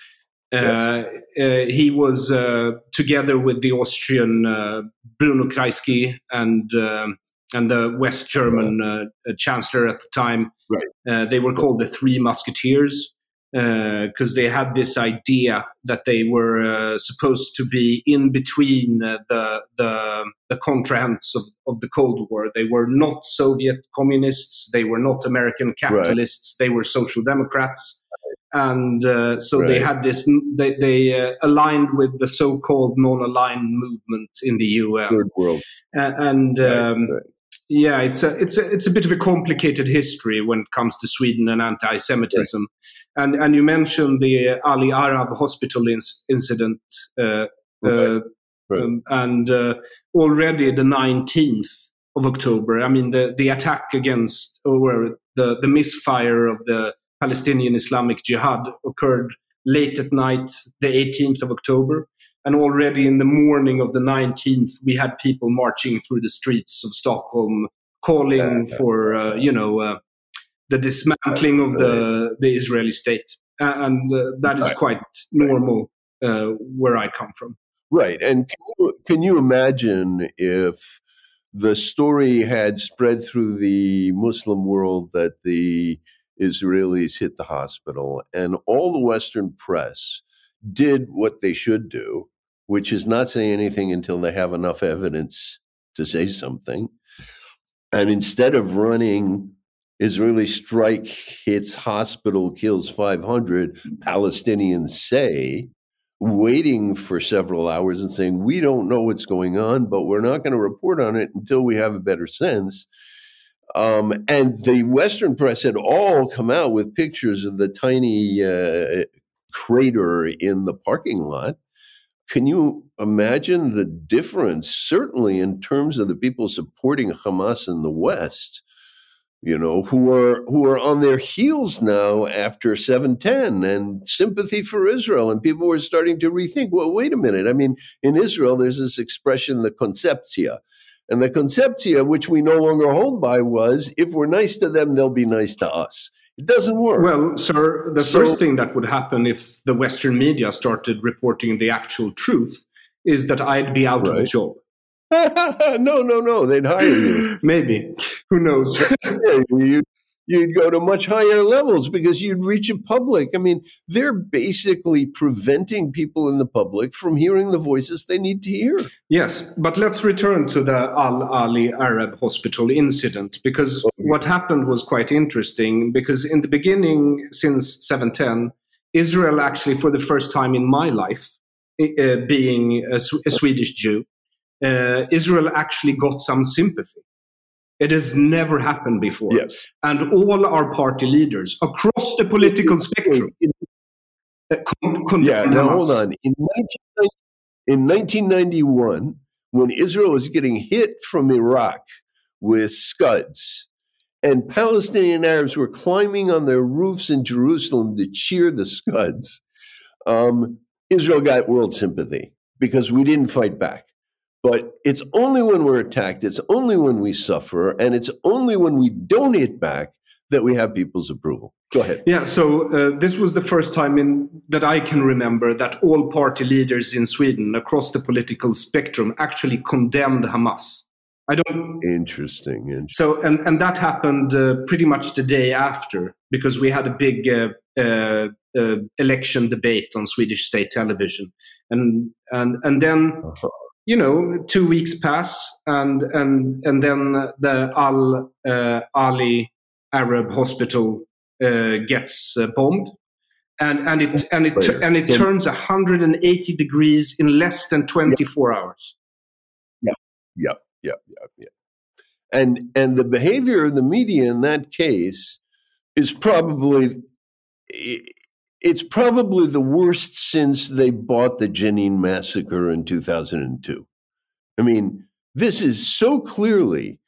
Uh, uh, he was uh, together with the Austrian uh, Bruno Kreisky and uh, and the West German uh, uh, chancellor at the time. Right. Uh, they were called the Three Musketeers because uh, they had this idea that they were uh, supposed to be in between uh, the, the the contrahents of, of the Cold War. They were not Soviet communists. They were not American capitalists. Right. They were social democrats. And uh, so right. they had this, they, they uh, aligned with the so-called non-aligned movement in the U N. Third world. Uh, and um, right. Right. yeah, it's a, it's, a, it's a bit of a complicated history when it comes to Sweden and anti-Semitism. Right. And and you mentioned the uh, Al-Ahli Hospital ins- incident. Uh, okay. uh, right. um, and uh, already the nineteenth of October, I mean, the, the attack against, or the, the misfire of the Palestinian Islamic Jihad occurred late at night, the eighteenth of October. And already in the morning of the nineteenth, we had people marching through the streets of Stockholm, calling uh, for, uh, you know, uh, the dismantling of the, the Israeli state. And uh, that is quite normal uh, where I come from. Right. And can you, can you imagine if the story had spread through the Muslim world that the Israelis hit the hospital, and all the Western press did what they should do, which is not say anything until they have enough evidence to say something. And instead of running Israeli strike hits hospital, kills five hundred, Palestinians say, waiting for several hours and saying, we don't know what's going on, but we're not going to report on it until we have a better sense. Um, and the Western press had all come out with pictures of the tiny uh, crater in the parking lot. Can you imagine the difference, certainly in terms of the people supporting Hamas in the West, you know, who are who are on their heels now after seven ten and sympathy for Israel. And people were starting to rethink, well, wait a minute. I mean, in Israel, there's this expression, the conceptia. And the conceptia, which we no longer hold by, was if we're nice to them, they'll be nice to us. It doesn't work. Well, sir, the so, first thing that would happen if the Western media started reporting the actual truth is that I'd be out right. of a job. no, no, no. They'd hire you. Maybe. Who knows? you'd, you'd go to much higher levels because you'd reach a public. I mean, they're basically preventing people in the public from hearing the voices they need to hear. Yes, but let's return to the Al-Ahli Arab Hospital incident, because what happened was quite interesting, because in the beginning, since seven ten, Israel actually, for the first time in my life, uh, being a, a Swedish Jew, Uh, Israel actually got some sympathy. It has never happened before. Yes. And all our party leaders across the political spectrum. Uh, con- con- yeah, now hold on. In, nineteen, in nineteen ninety-one, when Israel was getting hit from Iraq with Scuds, and Palestinian Arabs were climbing on their roofs in Jerusalem to cheer the Scuds, um, Israel got world sympathy because we didn't fight back. But it's only when we're attacked, it's only when we suffer, and it's only when we don't hit back that we have people's approval. Go ahead. Yeah, so uh, this was the first time in, that I can remember that all party leaders in Sweden across the political spectrum actually condemned Hamas. I don't. Interesting. interesting. So, and, and that happened uh, pretty much the day after, because we had a big uh, uh, uh, election debate on Swedish state television. And, and, and then... Uh-huh. You know, two weeks pass, and and and then the Al uh, Ali Arab Hospital uh, gets uh, bombed, and and it and it and it turns one hundred eighty degrees in less than twenty-four yeah. hours. Yeah, yeah, yeah, yeah, yeah. And and the behavior of the media in that case is probably it's probably the worst since they bought the Jenin massacre in two thousand two. I mean, this is so clearly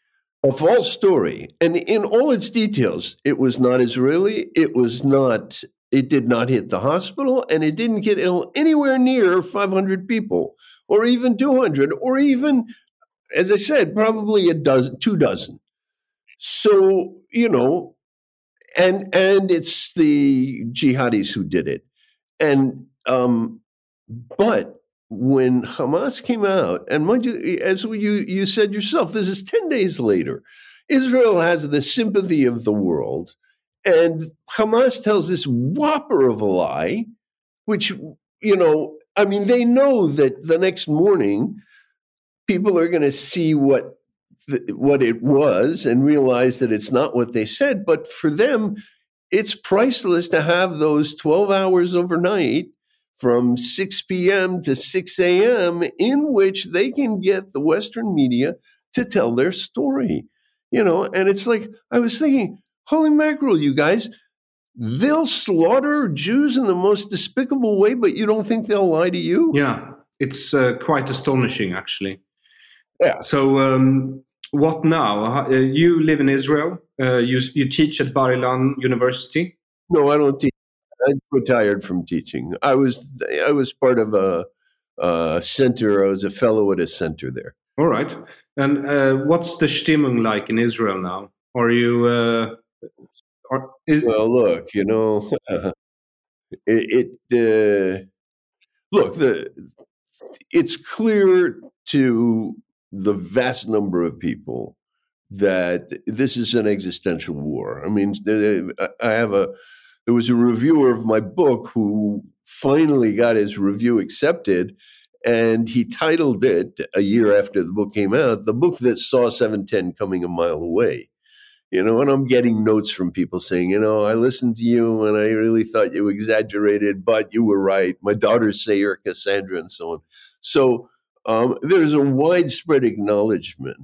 a false story. And in all its details, it was not Israeli. It was not, it did not hit the hospital, and it didn't get ill anywhere near five hundred people, or even two hundred, or even, as I said, probably a dozen, two dozen. So, you know, And and it's the jihadis who did it. And um, but when Hamas came out, and mind you, as you, you said yourself, this is ten days later. Israel has the sympathy of the world, and Hamas tells this whopper of a lie, which, you know, I mean, they know that the next morning people are going to see what Th- what it was and realize that it's not what they said. But for them, it's priceless to have those twelve hours overnight from six p.m. to six a.m. in which they can get the Western media to tell their story. You know, and it's like, I was thinking, holy mackerel, you guys, they'll slaughter Jews in the most despicable way, but you don't think they'll lie to you? Yeah, it's uh, quite astonishing, actually. Yeah. So um, what now? Uh, you live in Israel. Uh, you you teach at Bar Ilan University. No, I don't teach. I'm retired from teaching. I was I was part of a, a center. I was a fellow at a center there. All right. And uh, what's the Stimmung like in Israel now? Are you? Uh, are, is well, look. You know, uh, it. it uh, look, the it's clear to the vast number of people that this is an existential war. I mean, I have a, there was a reviewer of my book who finally got his review accepted, and he titled it, a year after the book came out, "The Book That Saw seven ten Coming a Mile Away." You know, and I'm getting notes from people saying, you know, I listened to you and I really thought you exaggerated, but you were right. My daughters say you're Cassandra and so on. So, Um, there's a widespread acknowledgement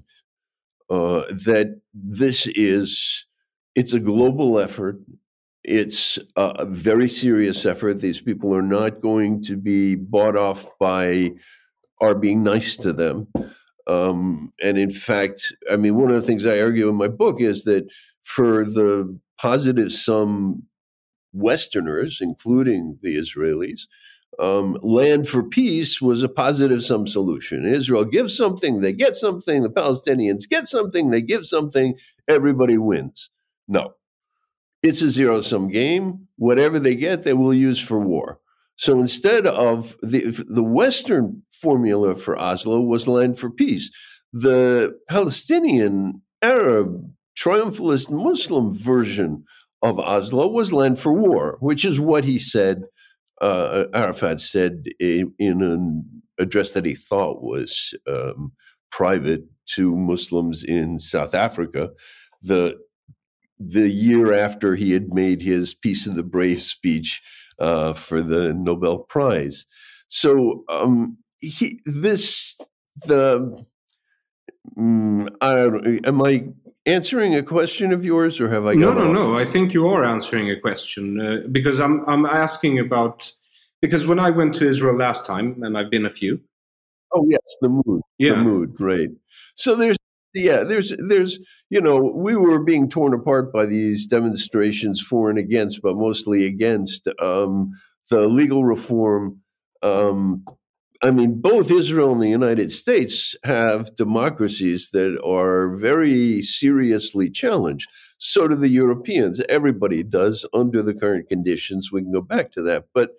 uh, that this is, it's a global effort. It's a, a very serious effort. These people are not going to be bought off by our being nice to them. Um, and in fact, I mean, one of the things I argue in my book is that for the positive sum Westerners, including the Israelis, um, land for peace was a positive sum solution. Israel gives something, they get something. The Palestinians get something, they give something. Everybody wins. No. It's a zero-sum game. Whatever they get, they will use for war. So instead of the, the Western formula for Oslo was land for peace. The Palestinian, Arab, triumphalist Muslim version of Oslo was land for war, which is what he said, uh, Arafat said in, in an address that he thought was um, private to Muslims in South Africa. The the year after he had made his Peace of the Brave speech uh, for the Nobel Prize. So um, he, this, the, um, I don't know, am I answering a question of yours or have I got No, no, off? no, I think you are answering a question uh, because I'm, I'm asking about, because when I went to Israel last time, and I've been a few. Oh, yes, the mood, yeah. the mood, right. So there's, Yeah, there's, there's, you know, we were being torn apart by these demonstrations for and against, but mostly against um, the legal reform. Um, I mean, both Israel and the United States have democracies that are very seriously challenged. So do the Europeans. Everybody does under the current conditions. We can go back to that. But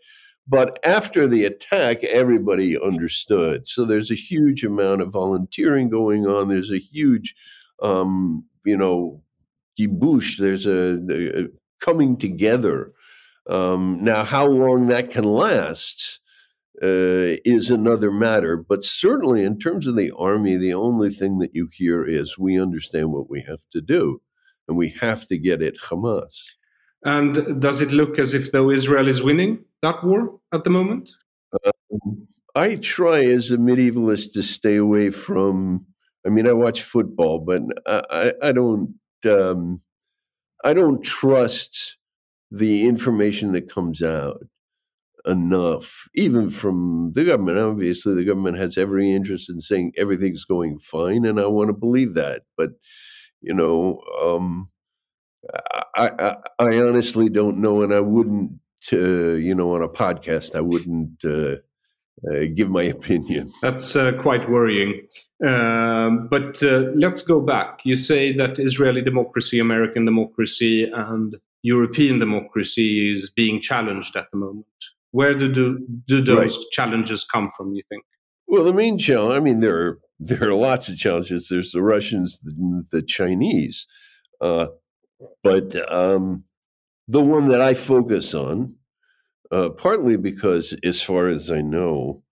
But after the attack, everybody understood. So there's a huge amount of volunteering going on. There's a huge, um, you know, gibush. There's a, a coming together. Um, now, how long that can last uh, is another matter. But certainly in terms of the army, the only thing that you hear is we understand what we have to do, and we have to get at Hamas. And does it look as if though Israel is winning that war at the moment? Um, I try as a medievalist to stay away from, I mean, I watch football, but I, I, I don't, um, I don't trust the information that comes out enough, even from the government. Obviously, the government has every interest in saying everything's going fine, and I want to believe that. But, you know, um, I, I, I honestly don't know, and I wouldn't, to, you know, on a podcast, I wouldn't uh, uh, give my opinion. That's uh, quite worrying. Um, but uh, let's go back. You say that Israeli democracy, American democracy, and European democracy is being challenged at the moment. Where do do, do those right. challenges come from, you think? Well, the main challenge, I mean, there are, there are lots of challenges. There's the Russians, the, the Chinese, uh, but um, the one that I focus on, uh, partly because, as far as I know,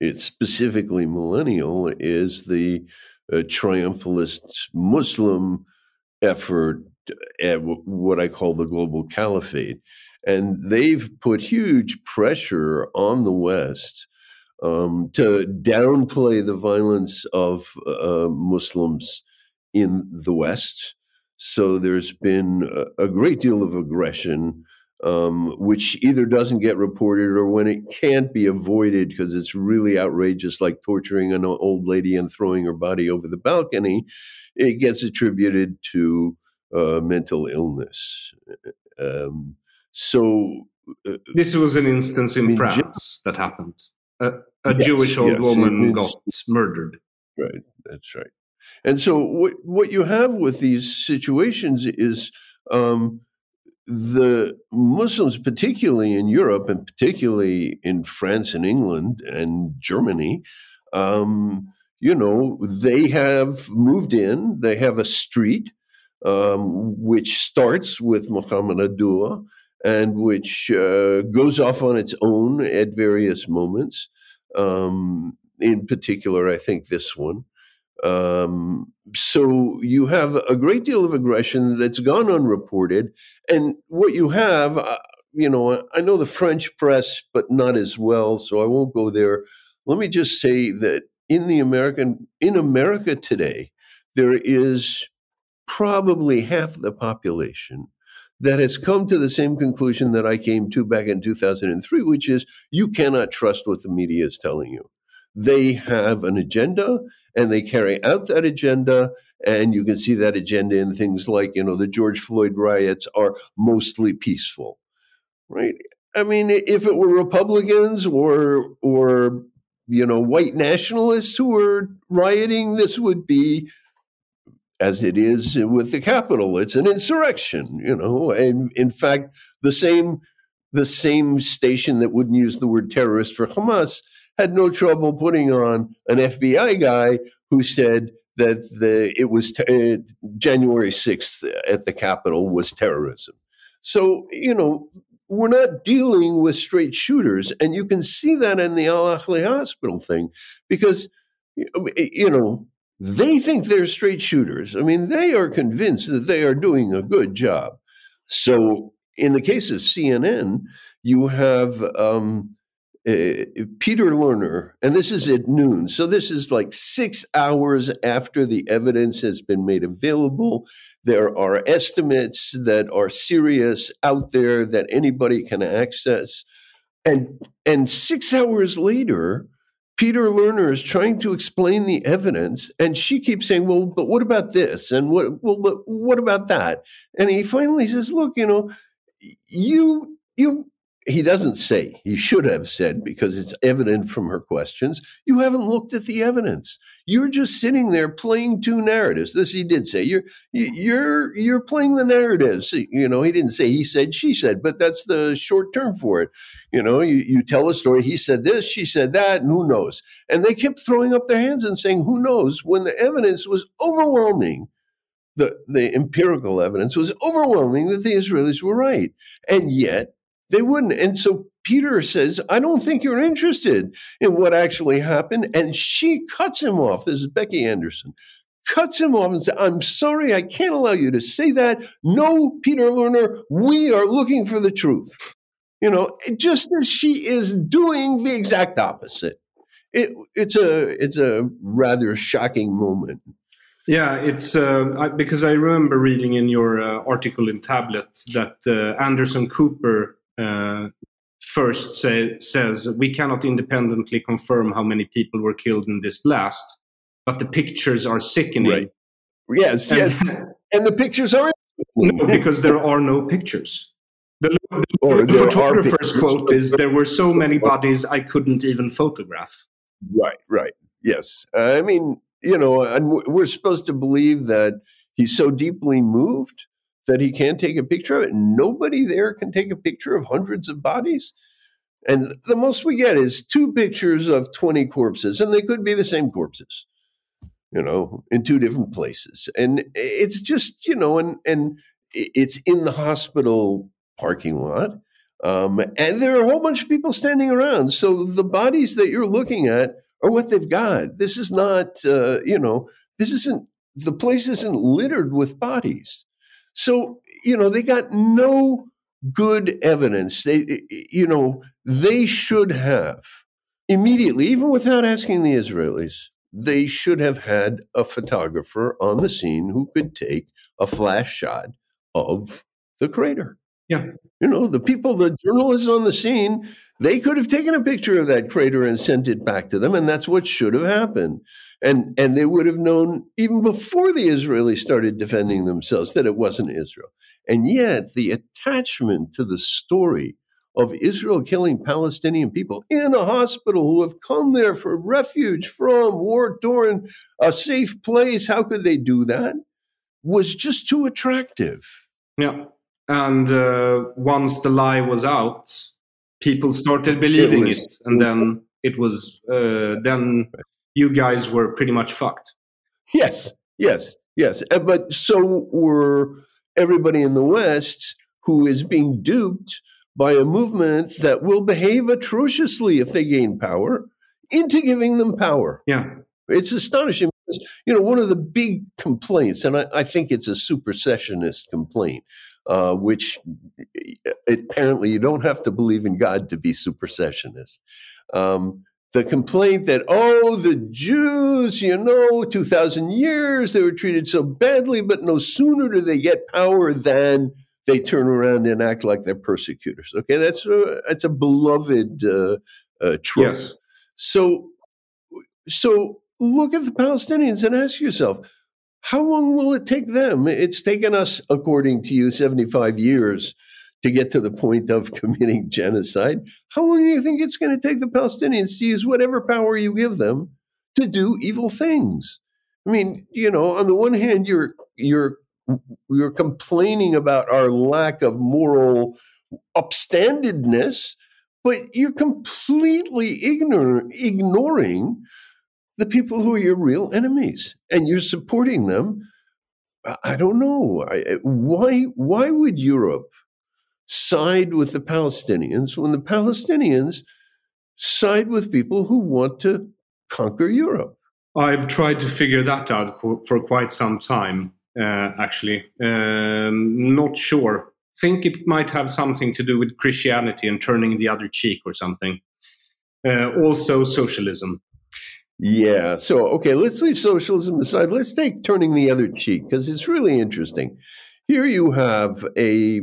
it's specifically millennial, is the uh, triumphalist Muslim effort at w- what I call the global caliphate. And they've put huge pressure on the West um, to downplay the violence of uh, Muslims in the West. So there's been a great deal of aggression, um, which either doesn't get reported or when it can't be avoided because it's really outrageous, like torturing an old lady and throwing her body over the balcony, it gets attributed to uh, mental illness. Um, so uh, this was an instance in, in France Ge- that happened. A, a yes, Jewish old yes, woman got murdered. Right, that's right. And so what what you have with these situations is um, the Muslims, particularly in Europe and particularly in France and England and Germany, um, you know, they have moved in. They have a street um, which starts with Muhammad al-Durah and which uh, goes off on its own at various moments. Um, in particular, I think this one. Um, so you have a great deal of aggression that's gone unreported. And what you have, uh, you know, I know the French press, but not as well, so I won't go there. Let me just say that in the American, in America today, there is probably half the population that has come to the same conclusion that I came to back in two thousand three, which is you cannot trust what the media is telling you. They have an agenda. and they carry out that agenda. And you can see that agenda in things like, you know, the George Floyd riots are mostly peaceful, right? I mean, if it were Republicans or, or you know, white nationalists who were rioting, this would be, as it is with the Capitol, it's an insurrection, you know. And in fact, the same the same station that wouldn't use the word terrorist for Hamas had no trouble putting on an F B I guy who said that the it was te- January sixth at the Capitol was terrorism. So, you know, we're not dealing with straight shooters. And you can see that in the Al-Ahli Hospital thing because, you know, they think they're straight shooters. I mean, they are convinced that they are doing a good job. So in the case of C N N, you have um, uh, Peter Lerner, and this is at noon. So this is like six hours after the evidence has been made available. There are estimates that are serious out there that anybody can access. And, and six hours later, Peter Lerner is trying to explain the evidence, and she keeps saying, well, but what about this? And what, well, but what about that? And he finally says, look, you know, you, you, he doesn't say, he should have said, because it's evident from her questions, you haven't looked at the evidence. You're just sitting there playing two narratives. This he did say, you're, you're, you're playing the narratives. You know, he didn't say, he said, she said, but that's the short term for it. You know, you, you tell a story, he said this, she said that, and who knows? And they kept throwing up their hands and saying, who knows, when the evidence was overwhelming. The, the empirical evidence was overwhelming that the Israelis were right. And yet, they wouldn't. And so Peter says, I don't think you're interested in what actually happened. And she cuts him off. This is Becky Anderson. Cuts him off and says, I'm sorry, I can't allow you to say that. No, Peter Lerner, we are looking for the truth. You know, just as she is doing the exact opposite. It, it's a it's a rather shocking moment. Yeah, it's uh, I, because I remember reading in your uh, article in Tablet that uh, Anderson Cooper Uh, first say, says, we cannot independently confirm how many people were killed in this blast, but the pictures are sickening. Right. Yes, and, yes. And the pictures are no, because there are no pictures. The, the, or the photographer's quote is, there were so many bodies I couldn't even photograph. Right, right. Yes. Uh, I mean, you know, and we're supposed to believe that he's so deeply moved that he can't take a picture of it. Nobody there can take a picture of hundreds of bodies. And the most we get is two pictures of twenty corpses, and they could be the same corpses, you know, in two different places. And it's just, you know, and and it's in the hospital parking lot. Um, and there are a whole bunch of people standing around. So the bodies that you're looking at are what they've got. This is not, uh, you know, this isn't, the place isn't littered with bodies. So, you know, they got no good evidence. They, you know, they should have immediately, even without asking the Israelis, they should have had a photographer on the scene who could take a flash shot of the crater. Yeah. You know, the people, the journalists on the scene, they could have taken a picture of that crater and sent it back to them. And that's what should have happened. And and they would have known even before the Israelis started defending themselves that it wasn't Israel. And yet the attachment to the story of Israel killing Palestinian people in a hospital who have come there for refuge from war-torn, a safe place, how could they do that, was just too attractive. Yeah. And uh, once the lie was out, people started believing it, was, it and then it was uh, then you guys were pretty much fucked. Yes, yes, yes. But so were everybody in the West who is being duped by a movement that will behave atrociously if they gain power into giving them power. Yeah, it's astonishing. You know, one of the big complaints, and I, I think it's a supersessionist complaint, uh, which apparently you don't have to believe in God to be supersessionist. Um, the complaint that, oh, the Jews, you know, two thousand years, they were treated so badly, but no sooner do they get power than they turn around and act like they're persecutors. Okay, that's a, that's a beloved uh, uh, trope. Yes. So, so look at the Palestinians and ask yourself, how long will it take them? It's taken us, according to you, seventy-five years to get to the point of committing genocide. How long do you think it's going to take the Palestinians to use whatever power you give them to do evil things? I mean, you know, on the one hand, you're you're you're complaining about our lack of moral upstandedness, but you're completely ignorant, ignoring the people who are your real enemies, and you're supporting them. I don't know. I, why, why would Europe side with the Palestinians when the Palestinians side with people who want to conquer Europe? I've tried to figure that out for quite some time, uh, actually. Um, not sure. Think it might have something to do with Christianity and turning the other cheek or something. Uh, also socialism. Yeah. So, okay, let's leave socialism aside. Let's take turning the other cheek, because it's really interesting. Here you have a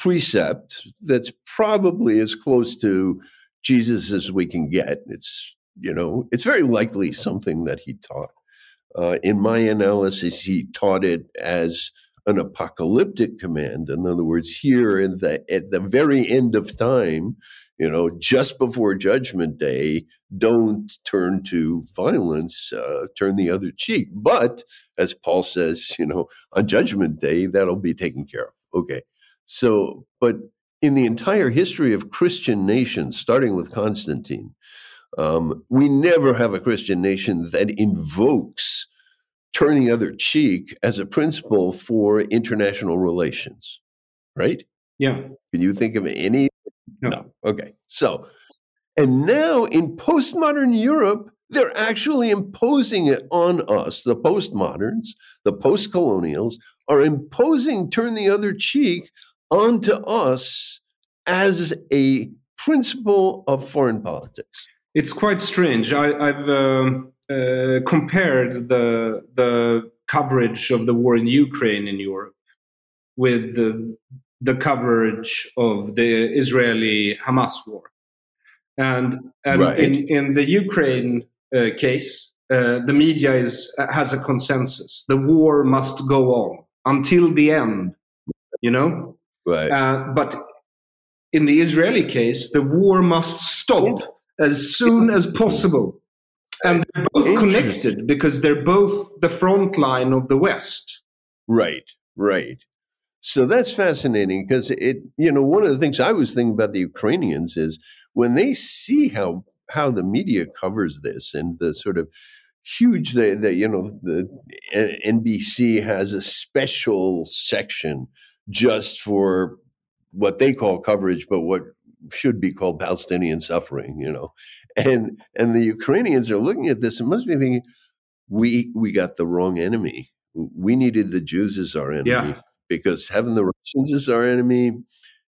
precept that's probably as close to Jesus as we can get. It's, you know, it's very likely something that he taught. Uh, in my analysis, he taught it as an apocalyptic command. In other words, here in the, at the very end of time, you know, just before Judgment Day, don't turn to violence, uh, turn the other cheek. But as Paul says, you know, on Judgment Day, that'll be taken care of. Okay. So, but in the entire history of Christian nations, starting with Constantine, um, we never have a Christian nation that invokes turn the other cheek as a principle for international relations, right? Yeah. Can you think of any? No. no. Okay. So, and now in postmodern Europe, they're actually imposing it on us. The postmoderns, the postcolonials are imposing turn the other cheek onto us as a principle of foreign politics. It's quite strange. I, I've... Uh... Uh, compared the the coverage of the war in Ukraine in Europe with the, the coverage of the Israeli-Hamas war. And, and right. in, in the Ukraine uh, case, uh, the media is, has a consensus. The war must go on until the end, you know? Right. Uh, but in the Israeli case, the war must stop as soon as possible. And they're both connected because they're both the front line of the West. Right, right. So that's fascinating because it, you know, one of the things I was thinking about the Ukrainians is when they see how how the media covers this and the sort of huge that, you know, the N B C has a special section just for what they call coverage, but what should be called Palestinian suffering, you know, and and the Ukrainians are looking at this and must be thinking, we we got the wrong enemy. We needed the Jews as our enemy yeah. because having the Russians as our enemy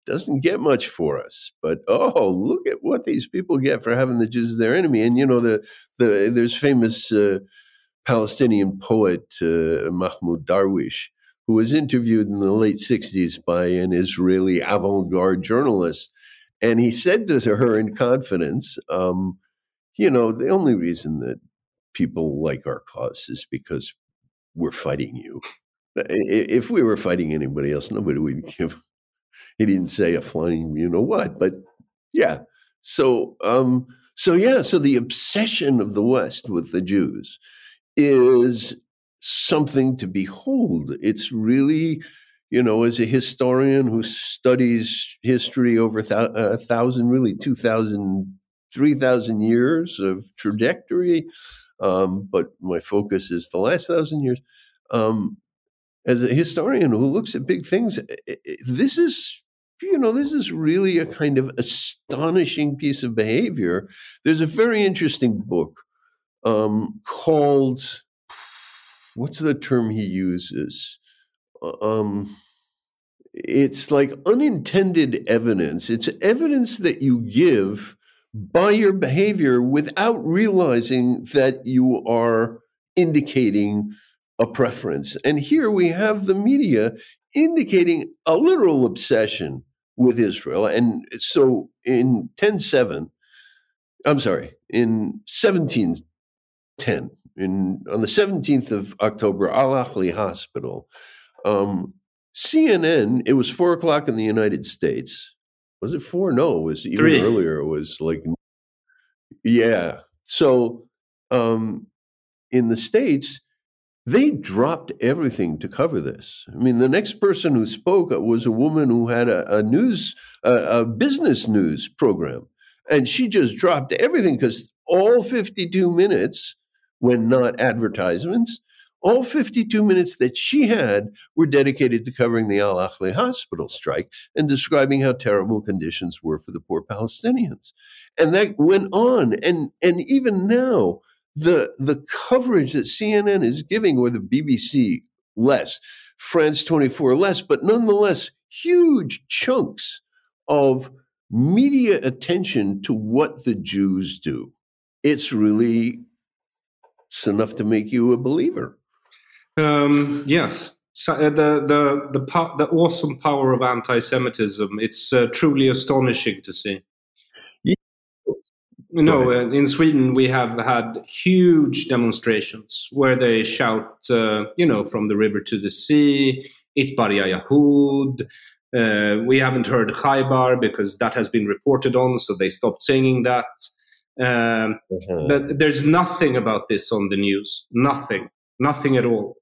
doesn't get much for us. But oh, look at what these people get for having the Jews as their enemy. And you know, the the there's famous uh, Palestinian poet uh, Mahmoud Darwish, who was interviewed in the late sixties by an Israeli avant-garde journalist. And he said to her in confidence, um, you know, the only reason that people like our cause is because we're fighting you. If we were fighting anybody else, nobody would give. He didn't say a flying, you know what, but yeah. So, um, so yeah, so the obsession of the West with the Jews is something to behold. It's really... You know, as a historian who studies history over a thousand, really two thousand, three thousand years of trajectory, um, but my focus is the last thousand years. Um, as a historian who looks at big things, this is, you know, this is really a kind of astonishing piece of behavior. There's a very interesting book um, called, what's the term he uses? Um, it's like unintended evidence. It's evidence that you give by your behavior without realizing that you are indicating a preference. And here we have the media indicating a literal obsession with Israel. And so in ten seven, I'm sorry, in seventeen ten, in, on the seventeenth of October, Al-Ahli Hospital, um, C N N, it was four o'clock in the United States. Was it four? No, it was even Three. earlier. It was like, yeah. So um, in the States, they dropped everything to cover this. I mean, the next person who spoke was a woman who had a, a news, a, a business news program. And she just dropped everything because all fifty-two minutes, when not advertisements, all fifty-two minutes that she had were dedicated to covering the Al-Ahli Hospital strike and describing how terrible conditions were for the poor Palestinians. And that went on. And, and even now, the, the coverage that C N N is giving, or the B B C less, France twenty-four less, but nonetheless, huge chunks of media attention to what the Jews do. It's really, it's enough to make you a believer. Um, yes, so, uh, the the the, po- the awesome power of anti-Semitism. It's uh, truly astonishing to see. Yeah. You know, uh, in Sweden we have had huge demonstrations where they shout, uh, you know, from the river to the sea, "Itbaria Yahud." Uh, we haven't heard Khaybar because that has been reported on, so they stopped singing that. Um, mm-hmm. But there's nothing about this on the news, nothing, nothing at all.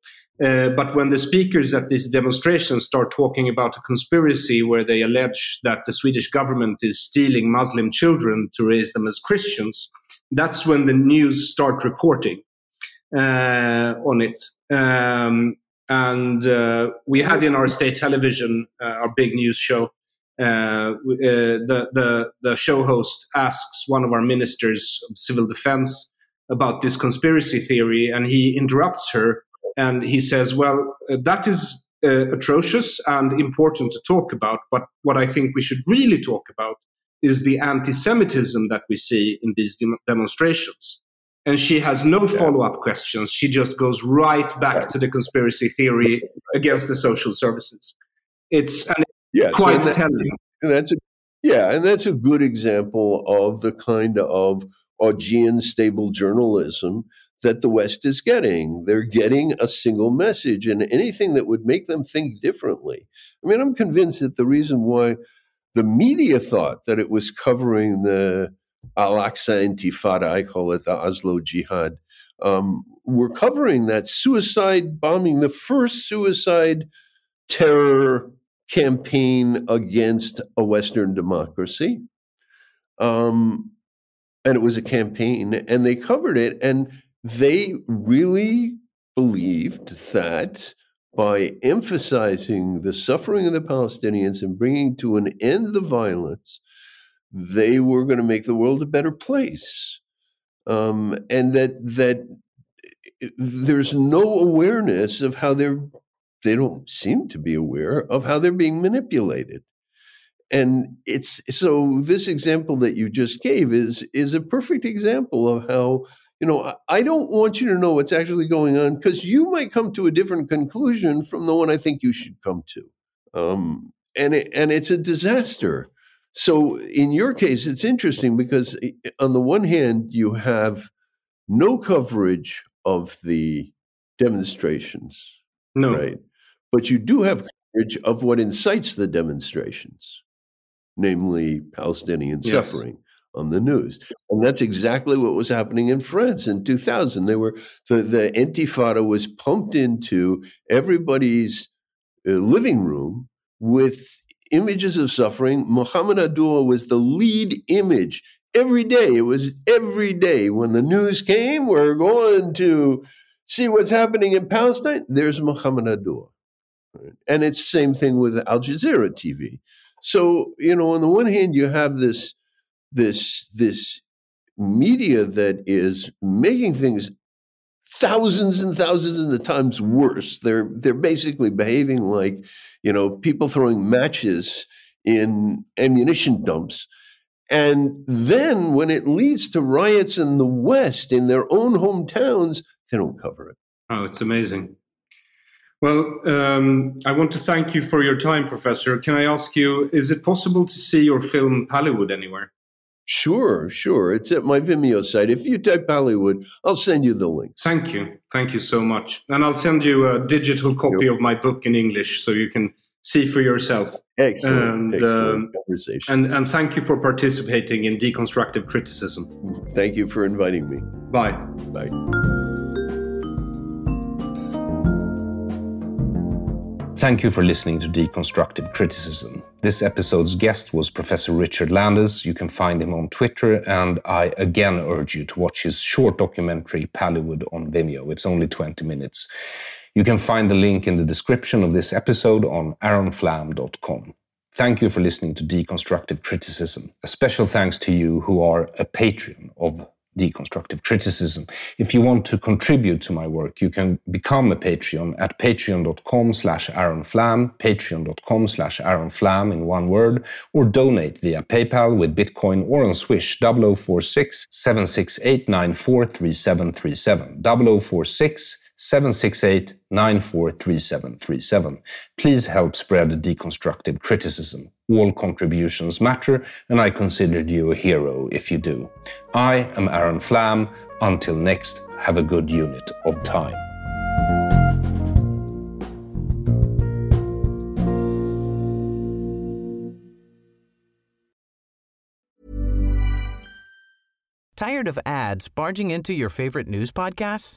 Uh, but when the speakers at these demonstrations start talking about a conspiracy where they allege that the Swedish government is stealing Muslim children to raise them as Christians, that's when the news start reporting uh, on it. Um, And uh, we had in our state television, uh, our big news show, uh, uh, the, the, the show host asks one of our ministers of civil defense about this conspiracy theory, and he interrupts her, and he says, well, uh, that is uh, atrocious and important to talk about, but what I think we should really talk about is the anti-Semitism that we see in these de- demonstrations. And she has no follow-up questions. She just goes right back to the conspiracy theory against the social services. It's and yeah, quite so that, telling. That's a, yeah, and that's a good example of the kind of Augean stable journalism that the West is getting. They're getting a single message and anything that would make them think differently. I mean, I'm convinced that the reason why the media thought that it was covering the Al-Aqsa Intifada, I call it the Oslo Jihad. Um, we're covering that suicide bombing, the first suicide terror campaign against a Western democracy. Um, and it was a campaign, and they covered it, and they really believed that by emphasizing the suffering of the Palestinians and bringing to an end the violence, they were going to make the world a better place. Um, and that that there's no awareness of how they're, they don't seem to be aware of how they're being manipulated. And it's so this example that you just gave is is a perfect example of how, you know, I don't want you to know what's actually going on because you might come to a different conclusion from the one I think you should come to. Um, and it, and it's a disaster. So in your case, it's interesting because on the one hand, you have no coverage of the demonstrations, no, right? But you do have coverage of what incites the demonstrations, namely Palestinian yes. suffering on the news. And that's exactly what was happening in France in two thousand. They were the, the Intifada was pumped into everybody's uh, living room with images of suffering. Muhammad al-Durah was the lead image every day. It was every day when the news came, we're going to see what's happening in Palestine. There's Muhammad al-Durah. Right? And it's the same thing with Al Jazeera T V. So, you know, on the one hand, you have this, this, this media that is making things thousands and thousands of times worse. They're they're basically behaving like, you know, people throwing matches in ammunition dumps. And then when it leads to riots in the West, in their own hometowns, they don't cover it. Oh, it's amazing. Well, um, I want to thank you for your time, Professor. Can I ask you, is it possible to see your film Pallywood anywhere? Sure, sure. It's at my Vimeo site. If you type Pallywood, I'll send you the links. Thank you. Thank you so much. And I'll send you a digital copy yep. of my book in English so you can see for yourself. Excellent, and, excellent um, conversation. And, and thank you for participating in Deconstructive Criticism. Thank you for inviting me. Bye. Bye. Thank you for listening to Deconstructive Criticism. This episode's guest was Professor Richard Landes. You can find him on Twitter, and I again urge you to watch his short documentary, Pallywood, on Vimeo. It's only twenty minutes. You can find the link in the description of this episode on aaron flam dot com. Thank you for listening to Deconstructive Criticism. A special thanks to you who are a patron of Deconstructive Criticism. If you want to contribute to my work, you can become a Patreon at patreon dot com slash Aaron Flam, patreon dot com slash Aaron Flam in one word, or donate via PayPal with Bitcoin or on Swish zero zero four six, seven six eight, nine four three seven three seven, zero zero four six, seven six eight, nine four three seven three seven. Please help spread Deconstructive Criticism. All contributions matter, and I consider you a hero if you do. I am Aaron Flam. Until next, have a good unit of time. Tired of ads barging into your favorite news podcasts?